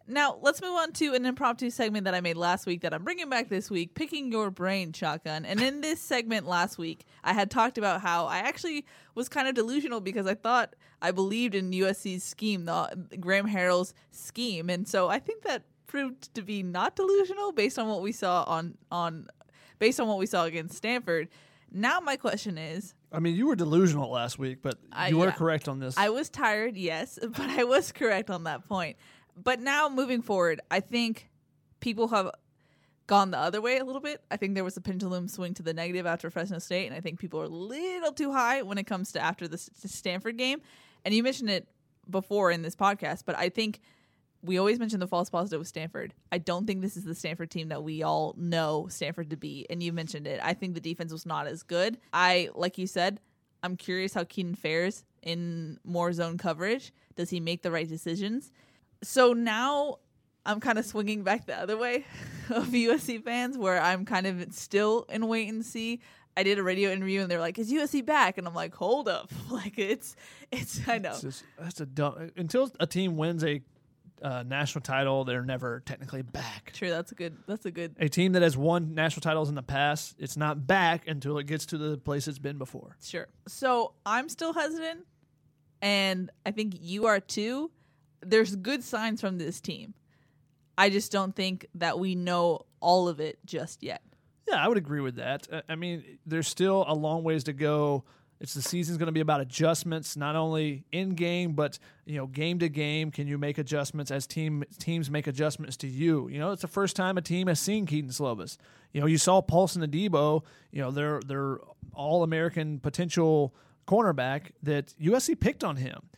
Now, let's move on to an impromptu segment that I made last week that I'm bringing back this week, Picking Your Brain, Shotgun. And in this segment last week, I had talked about how I actually was kind of delusional because I thought I believed in USC's scheme, Graham Harrell's scheme. And so I think that proved to be not delusional based on what we saw against Stanford. Now my question is, I mean, you were delusional last week, but you were correct on this. I was tired, yes, but I was correct on that point. But now moving forward, I think people have gone the other way a little bit. I think there was a pendulum swing to the negative after Fresno State, and I think people are a little too high when it comes to after the Stanford game. And you mentioned it before in this podcast, but I think we always mention the false positive with Stanford. I don't think this is the Stanford team that we all know Stanford to be, and you mentioned it. I think the defense was not as good. Like you said, I'm curious how Keenan fares in more zone coverage. Does he make the right decisions? So now I'm kind of swinging back the other way of USC fans, where I'm kind of still in wait and see. I did a radio interview and they're like, "Is USC back?" And I'm like, "Hold up, like it's." I know that's a dumb. Until a team wins a national title, they're never technically back. True, that's a good. A team that has won national titles in the past, it's not back until it gets to the place it's been before. Sure. So I'm still hesitant, and I think you are too. There's good signs from this team. I just don't think that we know all of it just yet. Yeah, I would agree with that. I mean, there's still a long ways to go. The season's going to be about adjustments, not only in game, but game to game. Can you make adjustments as teams make adjustments to you? It's the first time a team has seen Keyton Slovis. You saw Paulson Adebo. Their All-American potential cornerback that USC picked on him.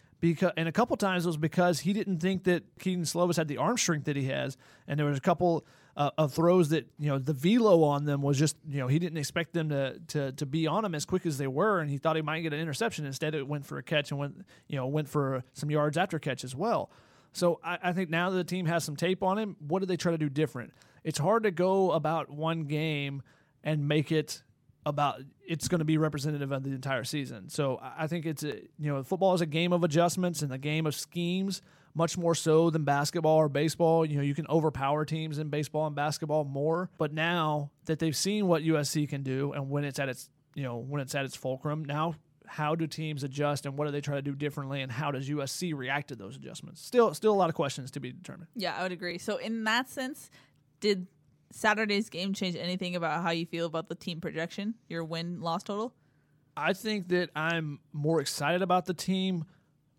And a couple times it was because he didn't think that Keyton Slovis had the arm strength that he has, and there was a couple of throws that the velo on them was just he didn't expect them to be on him as quick as they were, and he thought he might get an interception. Instead, it went for a catch and went for some yards after catch as well. So I think now that the team has some tape on him, what do they try to do different? It's hard to go about one game and make it about it's going to be representative of the entire season. So I think it's football is a game of adjustments and a game of schemes, much more so than basketball or baseball. You can overpower teams in baseball and basketball more, but now that they've seen what USC can do and when it's at its fulcrum, now how do teams adjust and what do they try to do differently and how does USC react to those adjustments? Still a lot of questions to be determined. Yeah, I would agree. So in that sense, did Saturday's game change anything about how you feel about the team projection, your win-loss total? I think that I'm more excited about the team,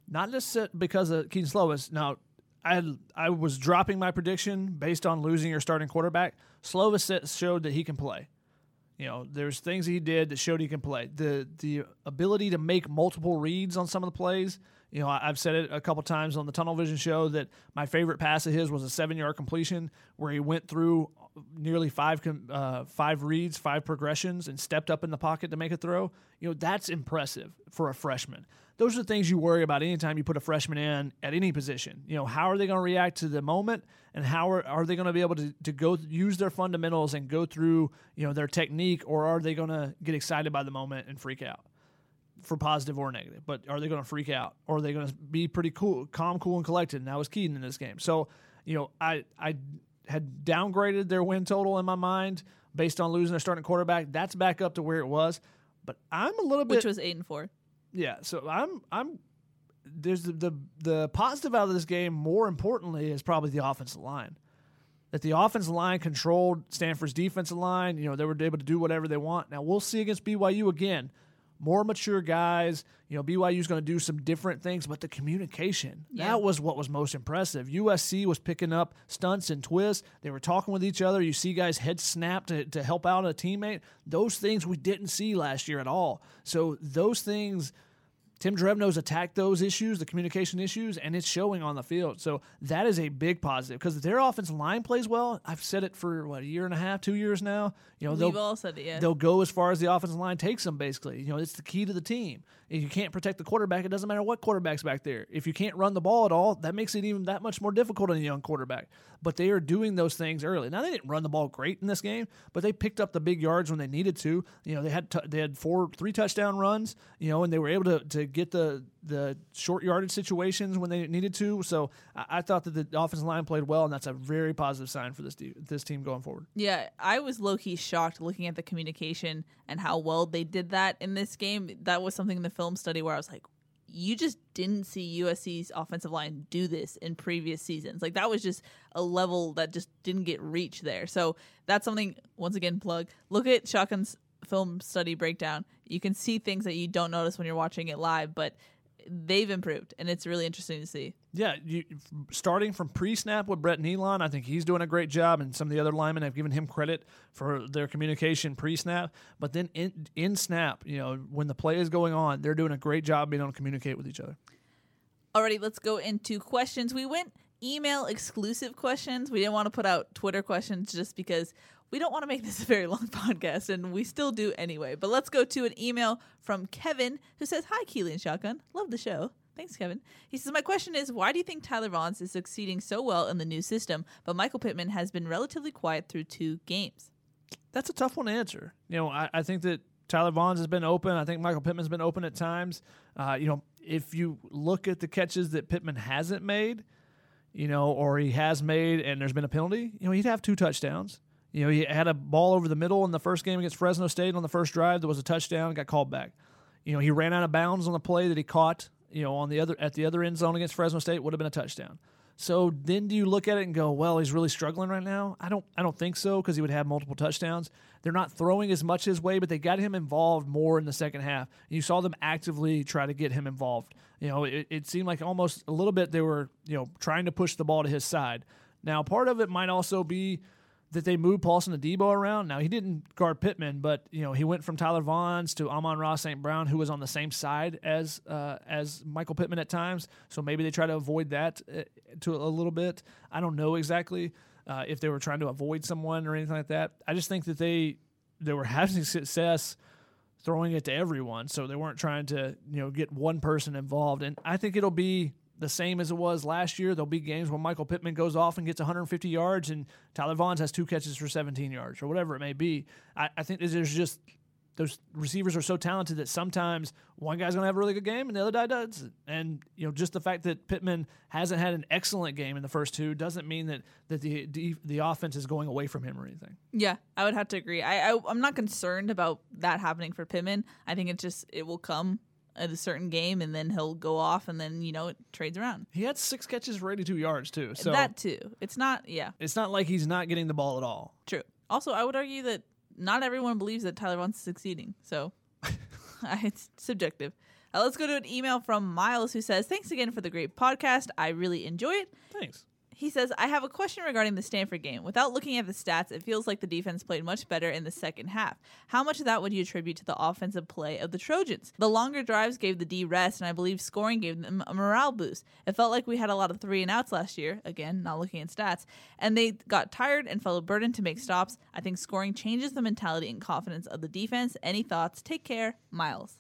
not just because of Keyton Slovis. Now, I was dropping my prediction based on losing your starting quarterback. Slovis showed that he can play. There's things he did that showed he can play. The ability to make multiple reads on some of the plays. I've said it a couple times on the Tunnel Vision show that my favorite pass of his was a 7-yard completion where he went through nearly five reads, five progressions, and stepped up in the pocket to make a throw. That's impressive for a freshman. Those are the things you worry about anytime you put a freshman in at any position. How are they going to react to the moment, and how are they going to be able to go use their fundamentals and go through their technique, or are they going to get excited by the moment and freak out? For positive or negative, but are they going to freak out, or are they going to be pretty cool, calm, cool, and collected? And that was Keyton in this game. So, I had downgraded their win total in my mind based on losing their starting quarterback. That's back up to where it was, but I'm a little bit, which was 8-4. Yeah, so I'm. There's the positive out of this game. More importantly, is probably the offensive line. That the offensive line controlled Stanford's defensive line. They were able to do whatever they want. Now we'll see against BYU again. More mature guys. BYU's going to do some different things, but the communication, that was what was most impressive. USC was picking up stunts and twists. They were talking with each other. You see guys head snap to help out a teammate. Those things we didn't see last year at all. So those things, Tim Drevno's attacked those issues, the communication issues, and it's showing on the field. So that is a big positive because their offensive line plays well. I've said it for, a year and a half, 2 years now. We've all said it, yeah. They'll go as far as the offensive line takes them, basically. It's the key to the team. If you can't protect the quarterback, it doesn't matter what quarterback's back there. If you can't run the ball at all, that makes it even that much more difficult on a young quarterback. But they are doing those things early. Now, they didn't run the ball great in this game, but they picked up the big yards when they needed to. You know, they had three touchdown runs, you know, and they were able to get the short yardage situations when they needed to. So I thought that the offensive line played well, and that's a very positive sign for this team going forward. Yeah, I was low-key shocked looking at the communication and how well they did that in this game. That was something in the film study where I was like, you just didn't see USC's offensive line do this in previous seasons. Like, that was just a level that just didn't get reached there. So that's something, once again, plug. Look at Shotgun's film study breakdown. You can see things that you don't notice when you're watching it live, but they've improved, and it's really interesting to see. Yeah, starting from pre-snap with Brett Neilon, I think he's doing a great job, and some of the other linemen have given him credit for their communication pre-snap. But then in snap, you know, when the play is going on, they're doing a great job being able to communicate with each other. Alrighty, let's go into questions. We went email exclusive questions. We didn't want to put out Twitter questions just because we don't want to make this a very long podcast, and we still do anyway. But let's go to an email from Kevin, who says, "Hi, Keely and Shotgun. Love the show." Thanks, Kevin. He says, "My question is, why do you think Tyler Vaughns is succeeding so well in the new system, but Michael Pittman has been relatively quiet through two games?" That's a tough one to answer. You know, I think that Tyler Vaughns has been open. I think Michael Pittman's been open at times. You know, if you look at the catches that Pittman hasn't made, you know, or he has made and there's been a penalty, you know, he'd have two touchdowns. You know, he had a ball over the middle in the first game against Fresno State on the first drive. There was a touchdown, got called back. You know, he ran out of bounds on the play that he caught, you know, at the other end zone against Fresno State, would have been a touchdown. So then do you look at it and go, well, he's really struggling right now? I don't think so, because he would have multiple touchdowns. They're not throwing as much his way, but they got him involved more in the second half. You saw them actively try to get him involved. You know, it seemed like almost a little bit they were, you know, trying to push the ball to his side. Now, part of it might also be that they moved Paulson Adebo around. Now, he didn't guard Pittman, but you know, he went from Tyler Vaughns to Amon-Ra St. Brown, who was on the same side as Michael Pittman at times. So maybe they try to avoid that to a little bit. I don't know exactly if they were trying to avoid someone or anything like that. I just think that they were having success throwing it to everyone, so they weren't trying to, you know, get one person involved. And I think it'll be the same as it was last year. There'll be games where Michael Pittman goes off and gets 150 yards and Tyler Vaughns has two catches for 17 yards or whatever it may be. I think there's just those receivers are so talented that sometimes one guy's going to have a really good game and the other guy doesn't. And, you know, just the fact that Pittman hasn't had an excellent game in the first two doesn't mean that the offense is going away from him or anything. Yeah, I would have to agree. I'm not concerned about that happening for Pittman. I think it will come at a certain game, and then he'll go off, and then, you know, it trades around. He had 6 catches for 82 yards too. So that too. It's not, yeah. It's not like he's not getting the ball at all. True. Also, I would argue that not everyone believes that Tyler Vaughns is succeeding. So it's subjective. Let's go to an email from Miles, who says, "Thanks again for the great podcast. I really enjoy it." Thanks. He says, "I have a question regarding the Stanford game. Without looking at the stats, it feels like the defense played much better in the second half. How much of that would you attribute to the offensive play of the Trojans? The longer drives gave the D rest, and I believe scoring gave them a morale boost. It felt like we had a lot of 3-and-outs last year." Again, not looking at stats. "And they got tired and felt burdened to make stops. I think scoring changes the mentality and confidence of the defense. Any thoughts? Take care. Miles."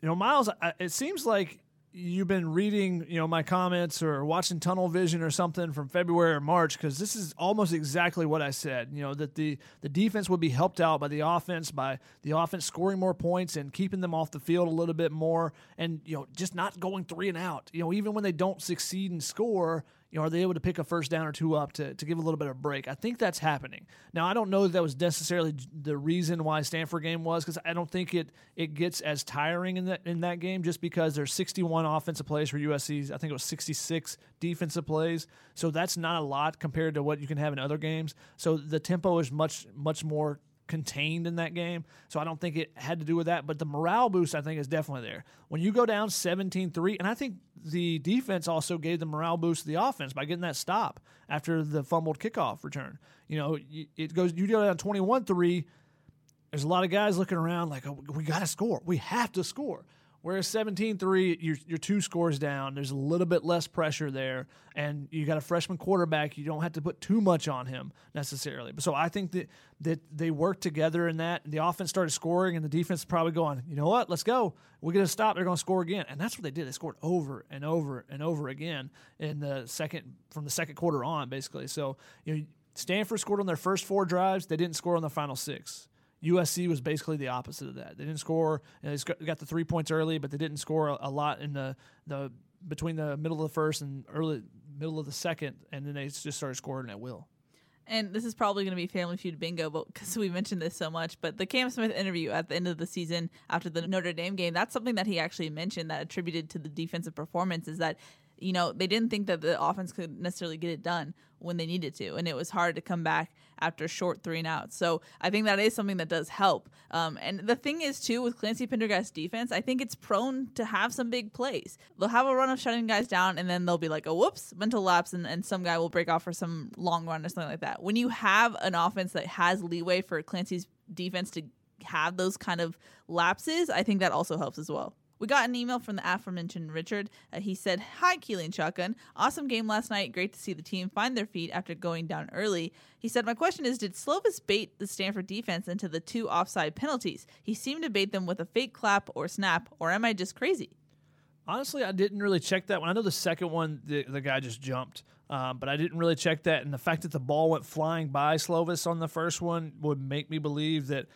You know, Miles, it seems like you've been reading, you know, my comments or watching Tunnel Vision or something from February or March, because this is almost exactly what I said, you know, that the defense would be helped out by the offense scoring more points and keeping them off the field a little bit more and, you know, just not going 3-and-out. You know, even when they don't succeed and score, you know, are they able to pick a first down or two up to give a little bit of a break? I think that's happening. Now, I don't know that was necessarily the reason why Stanford game was, because I don't think it gets as tiring in that game, just because there's 61 offensive plays for USC's. I think it was 66 defensive plays. So that's not a lot compared to what you can have in other games. So the tempo is much, much more contained in that game. So I don't think it had to do with that, but the morale boost, I think, is definitely there. When you go down 17-3, and I think the defense also gave the morale boost to the offense by getting that stop after the fumbled kickoff return. You know, you go down 21-3, there's a lot of guys looking around like, oh, we got to score. We have to score. Whereas 17-3, you're two scores down. There's a little bit less pressure there, and you got a freshman quarterback. You don't have to put too much on him necessarily. So I think that they worked together in that. The offense started scoring, and the defense probably going, you know what, let's go. We're going to stop. They're going to score again. And that's what they did. They scored over and over and over again in the second from the second quarter on, basically. So you know, Stanford scored on their first four drives. They didn't score on the final six. USC was basically the opposite of that. They didn't score. You know, they got the 3 points early, but they didn't score a lot in the between the middle of the first and early middle of the second, and then they just started scoring at will. And this is probably going to be Family Feud bingo, but because we mentioned this so much, but the Cam Smith interview at the end of the season after the Notre Dame game, that's something that he actually mentioned that attributed to the defensive performance is that, you know, they didn't think that the offense could necessarily get it done when they needed to, and it was hard to come back after short three and outs. So I think that is something that does help. And the thing is, too, with Clancy Pendergast's defense, I think it's prone to have some big plays. They'll have a run of shutting guys down, and then they'll be like, oh, whoops, mental lapse, and some guy will break off for some long run or something like that. When you have an offense that has leeway for Clancy's defense to have those kind of lapses, I think that also helps as well. We got an email from the aforementioned Richard. He said, "Hi, Keely and Shotgun. Awesome game last night. Great to see the team find their feet after going down early." He said, "My question is, did Slovis bait the Stanford defense into the two offside penalties? He seemed to bait them with a fake clap or snap, or am I just crazy?" Honestly, I didn't really check that one. I know the second one, the guy just jumped, but I didn't really check that. And the fact that the ball went flying by Slovis on the first one would make me believe that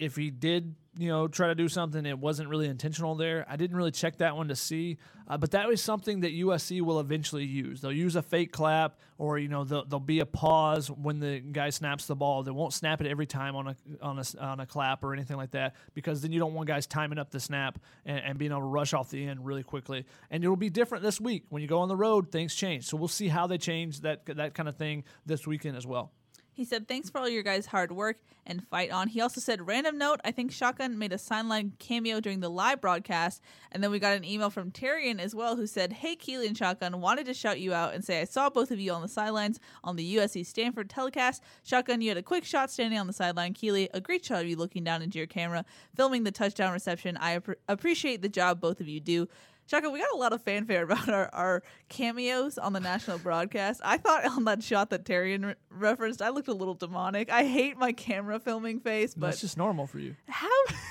if he did, you know, try to do something, it wasn't really intentional there. I didn't really check that one to see, but that was something that USC will eventually use. They'll use a fake clap, or you know, there'll be a pause when the guy snaps the ball. They won't snap it every time on a clap or anything like that, because then you don't want guys timing up the snap and being able to rush off the end really quickly. And it'll be different this week when you go on the road. Things change, so we'll see how they change that kind of thing this weekend as well. He said, "Thanks for all your guys' hard work and fight on." He also said, "Random note, I think Shotgun made a sideline cameo during the live broadcast." And then we got an email from Terrian as well, who said, "Hey, Keely and Shotgun, wanted to shout you out and say I saw both of you on the sidelines on the USC Stanford telecast. Shotgun, you had a quick shot standing on the sideline. Keely, a great shot of you looking down into your camera, filming the touchdown reception. I appreciate the job both of you do." Shaka, we got a lot of fanfare about our cameos on the national broadcast. I thought on that shot that Terrian referenced, I looked a little demonic. I hate my camera filming face, but that's just normal for you. How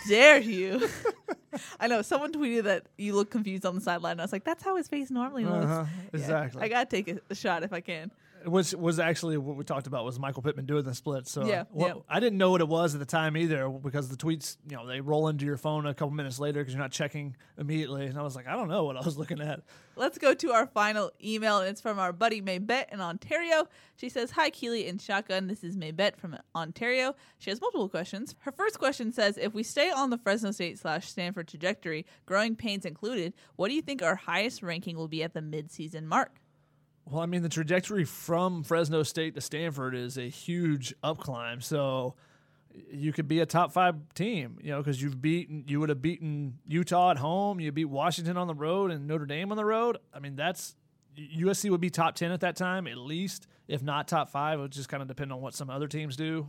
dare you? I know someone tweeted that you look confused on the sideline. And I was like, that's how his face normally looks. Exactly. Yeah, I gotta take a shot if I can. Which was actually what we talked about was Michael Pittman doing the split. So I didn't know what it was at the time either, because the tweets, you know, they roll into your phone a couple minutes later because you're not checking immediately. And I was like, I don't know what I was looking at. Let's go to our final email. It's from our buddy Maybette in Ontario. She says, "Hi, Keely and Shotgun. This is Maybette from Ontario." She has multiple questions. Her first question says, "If we stay on the Fresno State /Stanford trajectory, growing pains included, what do you think our highest ranking will be at the midseason mark?" Well, I mean, the trajectory from Fresno State to Stanford is a huge upclimb, so you could be a top 5 team, you know, because you would have beaten Utah at home, you beat Washington on the road, and Notre Dame on the road. I mean, that's USC would be top 10 at that time, at least, if not top 5. It would just kind of depend on what some other teams do.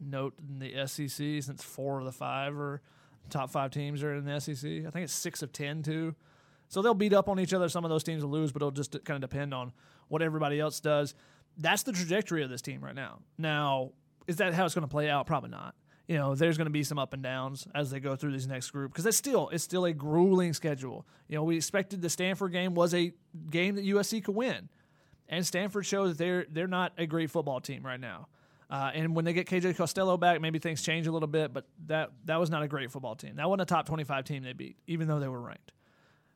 Note in the SEC, since 4 of the 5 are top 5 teams are in the SEC. I think it's 6 of 10 too. So they'll beat up on each other. Some of those teams will lose, but it'll just kind of depend on what everybody else does. That's the trajectory of this team right now. Now, is that how it's going to play out? Probably not. You know, there's going to be some up and downs as they go through this next group, because it's still a grueling schedule. You know, we expected the Stanford game was a game that USC could win, and Stanford showed that they're not a great football team right now. And when they get KJ Costello back, maybe things change a little bit, but that was not a great football team. That wasn't a top 25 team they beat, even though they were ranked.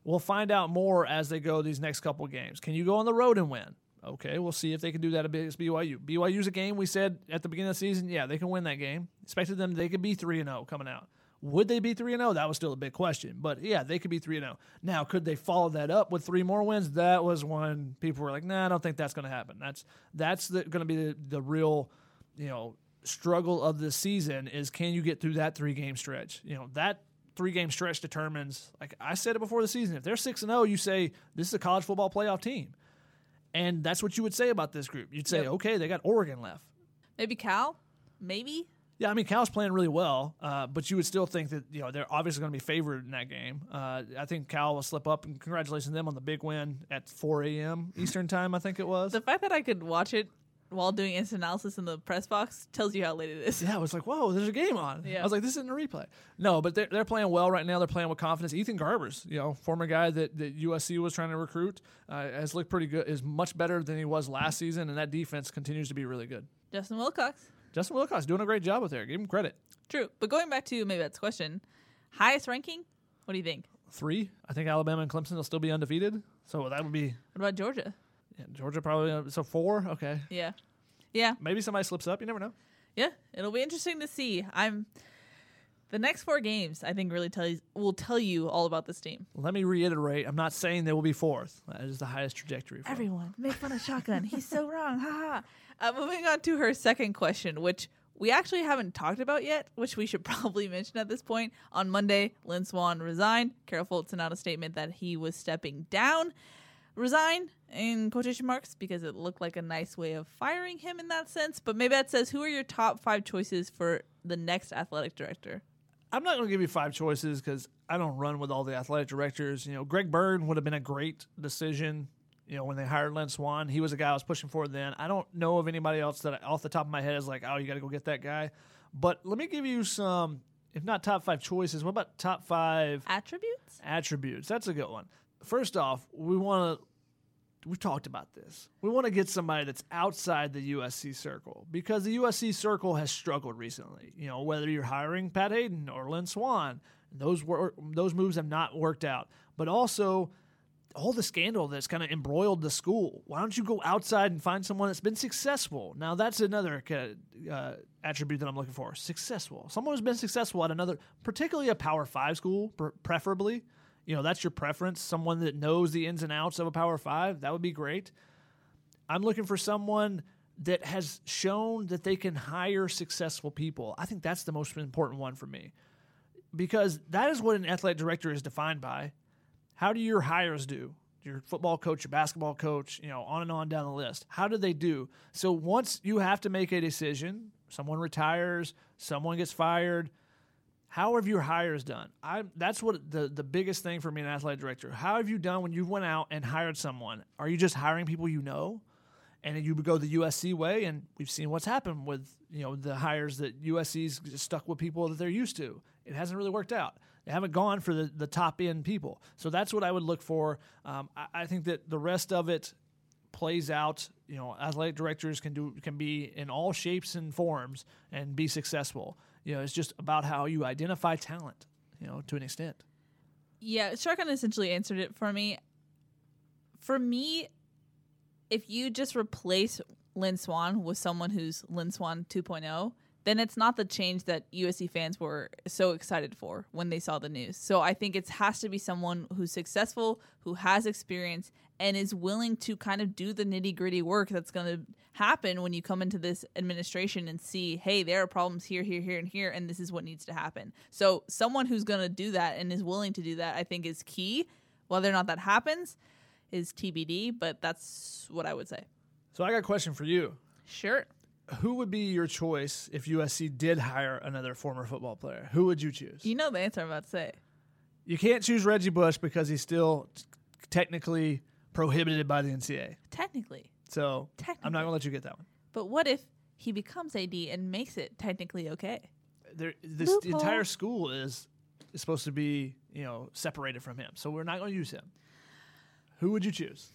We'll find out more as they go these next couple games. Can you go on the road and win? Okay, we'll see if they can do that against BYU. BYU's a game we said at the beginning of the season, yeah, they can win that game. Expected them, they could be 3-0 coming out. Would they be 3-0? That was still a big question. But, yeah, they could be 3-0. Now, could they follow that up with 3 more wins? That was one people were like, nah, I don't think that's going to happen. That's going to be the real, you know, struggle of the season is, can you get through that 3-game stretch? You know, that 3-game stretch determines, like I said it before the season, if they're 6-0, you say this is a college football playoff team. And that's what you would say about this group. You'd say, okay, they got Oregon left. Maybe Cal? Maybe? Yeah, I mean, Cal's playing really well, but you would still think that, you know, they're obviously going to be favored in that game. I think Cal will slip up, and congratulations to them on the big win at 4 a.m. Eastern time, I think it was. The fact that I could watch it while doing instant analysis in the press box tells you how late it is. Yeah, I was like, whoa, there's a game on. Yeah. I was like, this isn't a replay. No, but they're playing well right now. They're playing with confidence. Ethan Garbers, you know, former guy that USC was trying to recruit, has looked pretty good, is much better than he was last season, and that defense continues to be really good. Justin Wilcox doing a great job with there. Give him credit. True. But going back to maybe that's question, highest ranking, what do you think? 3. I think Alabama and Clemson will still be undefeated. So that would be. What about Georgia? Yeah, Georgia probably. So 4? Okay. Yeah. Yeah. Maybe somebody slips up. You never know. Yeah. It'll be interesting to see. The next 4 games, I think, really will tell you all about this team. Let me reiterate. I'm not saying they will be 4th. That is the highest trajectory. For everyone, make fun of Shotgun. He's so wrong. Ha ha. Moving on to her second question, which we actually haven't talked about yet, which we should probably mention at this point. On Monday, Lynn Swann resigned. Carol Fultz sent out a statement that he was stepping down. Resign in quotation marks because it looked like a nice way of firing him in that sense. But maybe that says, who are your top 5 choices for the next athletic director? I'm not going to give you 5 choices because I don't run with all the athletic directors. You know, Greg Byrne would have been a great decision. You know, when they hired Lynn Swann, he was a guy I was pushing for then. I don't know of anybody else that off the top of my head is like, oh, you got to go get that guy. But let me give you some, if not top 5 choices, what about top 5 attributes? Attributes. That's a good one. First off, we've talked about this. We want to get somebody that's outside the USC circle because the USC circle has struggled recently. You know, whether you're hiring Pat Hayden or Lynn Swann, those moves have not worked out. But also, all the scandal that's kind of embroiled the school. Why don't you go outside and find someone that's been successful? Now, that's another attribute that I'm looking for. Successful. Someone who's been successful at another, particularly a Power 5 school, preferably. You know, that's your preference. Someone that knows the ins and outs of a Power 5, that would be great. I'm looking for someone that has shown that they can hire successful people. I think that's the most important one for me because that is what an athletic director is defined by. How do your hires do? Your football coach, your basketball coach, you know, on and on down the list. How do they do? So once you have to make a decision, someone retires, someone gets fired, how have your hires done? That's what the biggest thing for me, an athletic director. How have you done when you went out and hired someone? Are you just hiring people you know? And you go the USC way, and we've seen what's happened with, you know, the hires that USC's stuck with people that they're used to. It hasn't really worked out. They haven't gone for the top-end people. So that's what I would look for. I think that the rest of it plays out. You know, athletic directors can be in all shapes and forms and be successful. You know, it's just about how you identify talent, you know, to an extent. Yeah, Sharkan essentially answered it for me. For me, if you just replace Lynn Swann with someone who's Lynn Swann 2.0, then it's not the change that USC fans were so excited for when they saw the news. So I think it has to be someone who's successful, who has experience, and is willing to kind of do the nitty-gritty work that's going to happen when you come into this administration and see, hey, there are problems here, here, here, and here, and this is what needs to happen. So someone who's going to do that and is willing to do that, I think, is key. Whether or not that happens is TBD, but that's what I would say. So I got a question for you. Sure. Who would be your choice if USC did hire another former football player? Who would you choose? You know the answer I'm about to say. You can't choose Reggie Bush because he's still technically prohibited by the NCAA. Technically. So I'm not going to let you get that one. But what if he becomes AD and makes it technically okay? The entire school is supposed to be, you know, separated from him. So we're not going to use him. Who would you choose?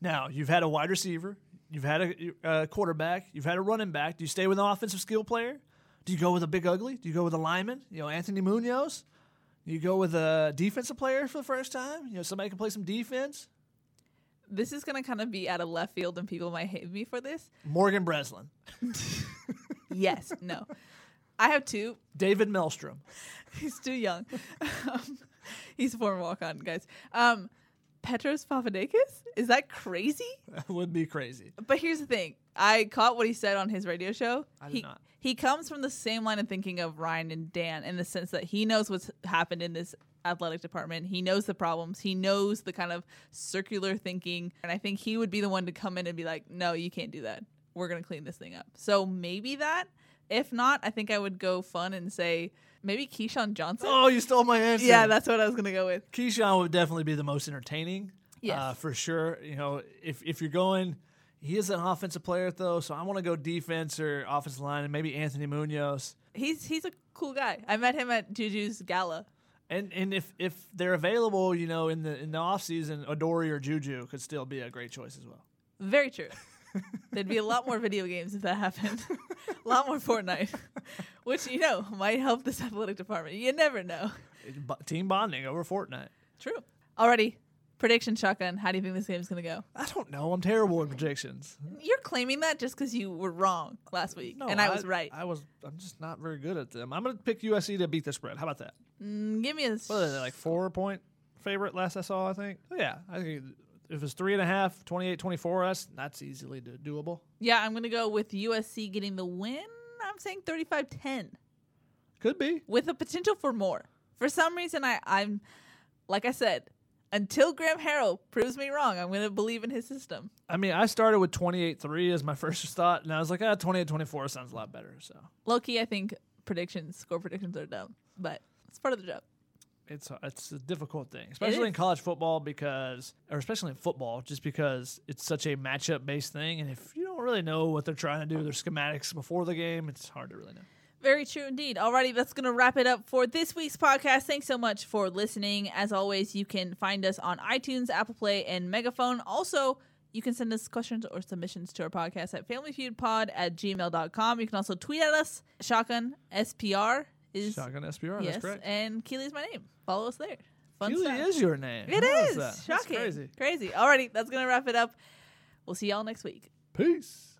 Now, you've had a wide receiver. You've had a quarterback. You've had a running back. Do you stay with an offensive skill player? Do you go with a big ugly? Do you go with a lineman? You know, Anthony Munoz? Do you go with a defensive player for the first time? You know, somebody can play some defense? This is going to kind of be out of left field, and people might hate me for this. Morgan Breslin. Yes. No. I have 2. David Maelstrom. He's too young. He's a former walk-on, guys. Petros Papadakis? Is that crazy? That would be crazy. But here's the thing. I caught what he said on his radio show. I did not. He comes from the same line of thinking of Ryan and Dan in the sense that he knows what's happened in this athletic department. He knows the problems. He knows the kind of circular thinking. And I think he would be the one to come in and be like, no, you can't do that. we're going to clean this thing up. So maybe that. If not, I think I would go fun and say maybe Keyshawn Johnson. Oh, you stole my answer. Yeah, that's what I was going to go with. Keyshawn would definitely be the most entertaining. Yes. For sure. You know, if you're going, he is an offensive player, though, so I want to go defense or offensive line and maybe Anthony Munoz. He's a cool guy. I met him at Juju's gala. And if they're available, you know, in the offseason, Adoree or Juju could still be a great choice as well. Very true. There'd be a lot more video games if that happened. A lot more Fortnite, which, you know, might help this athletic department. You never know. Team bonding over Fortnite. True. Alrighty. Prediction, Shotgun. How do you think this game's going to go? I don't know. I'm terrible at predictions. You're claiming that just because you were wrong last week, no, and I was right. I'm just not very good at them. I'm going to pick USC to beat the spread. How about that? Give me a... What are they, like 4-point favorite last I saw, I think? Yeah. I think if it's 3.5, 28-24, that's easily doable. Yeah, I'm going to go with USC getting the win. I'm saying 35-10. Could be. With a potential for more. For some reason, I'm... Like I said... Until Graham Harrell proves me wrong, I'm going to believe in his system. I mean, I started with 28-3 as my first thought, and I was like, 28-24 sounds a lot better. So low-key, I think score predictions are dumb, but it's part of the job. It's a difficult thing, especially in college football because it's such a matchup-based thing, and if you don't really know what they're trying to do, their schematics before the game, it's hard to really know. Very true indeed. Alrighty, that's going to wrap it up for this week's podcast. Thanks so much for listening. As always, you can find us on iTunes, Apple Play, and Megaphone. Also, you can send us questions or submissions to our podcast at familyfeudpod@gmail.com. You can also tweet at us. Shotgun SPR, yes, that's correct. And Keely's my name. Follow us there. Keely is your name. It is. Shocking. That's crazy. Alrighty, that's going to wrap it up. We'll see y'all next week. Peace.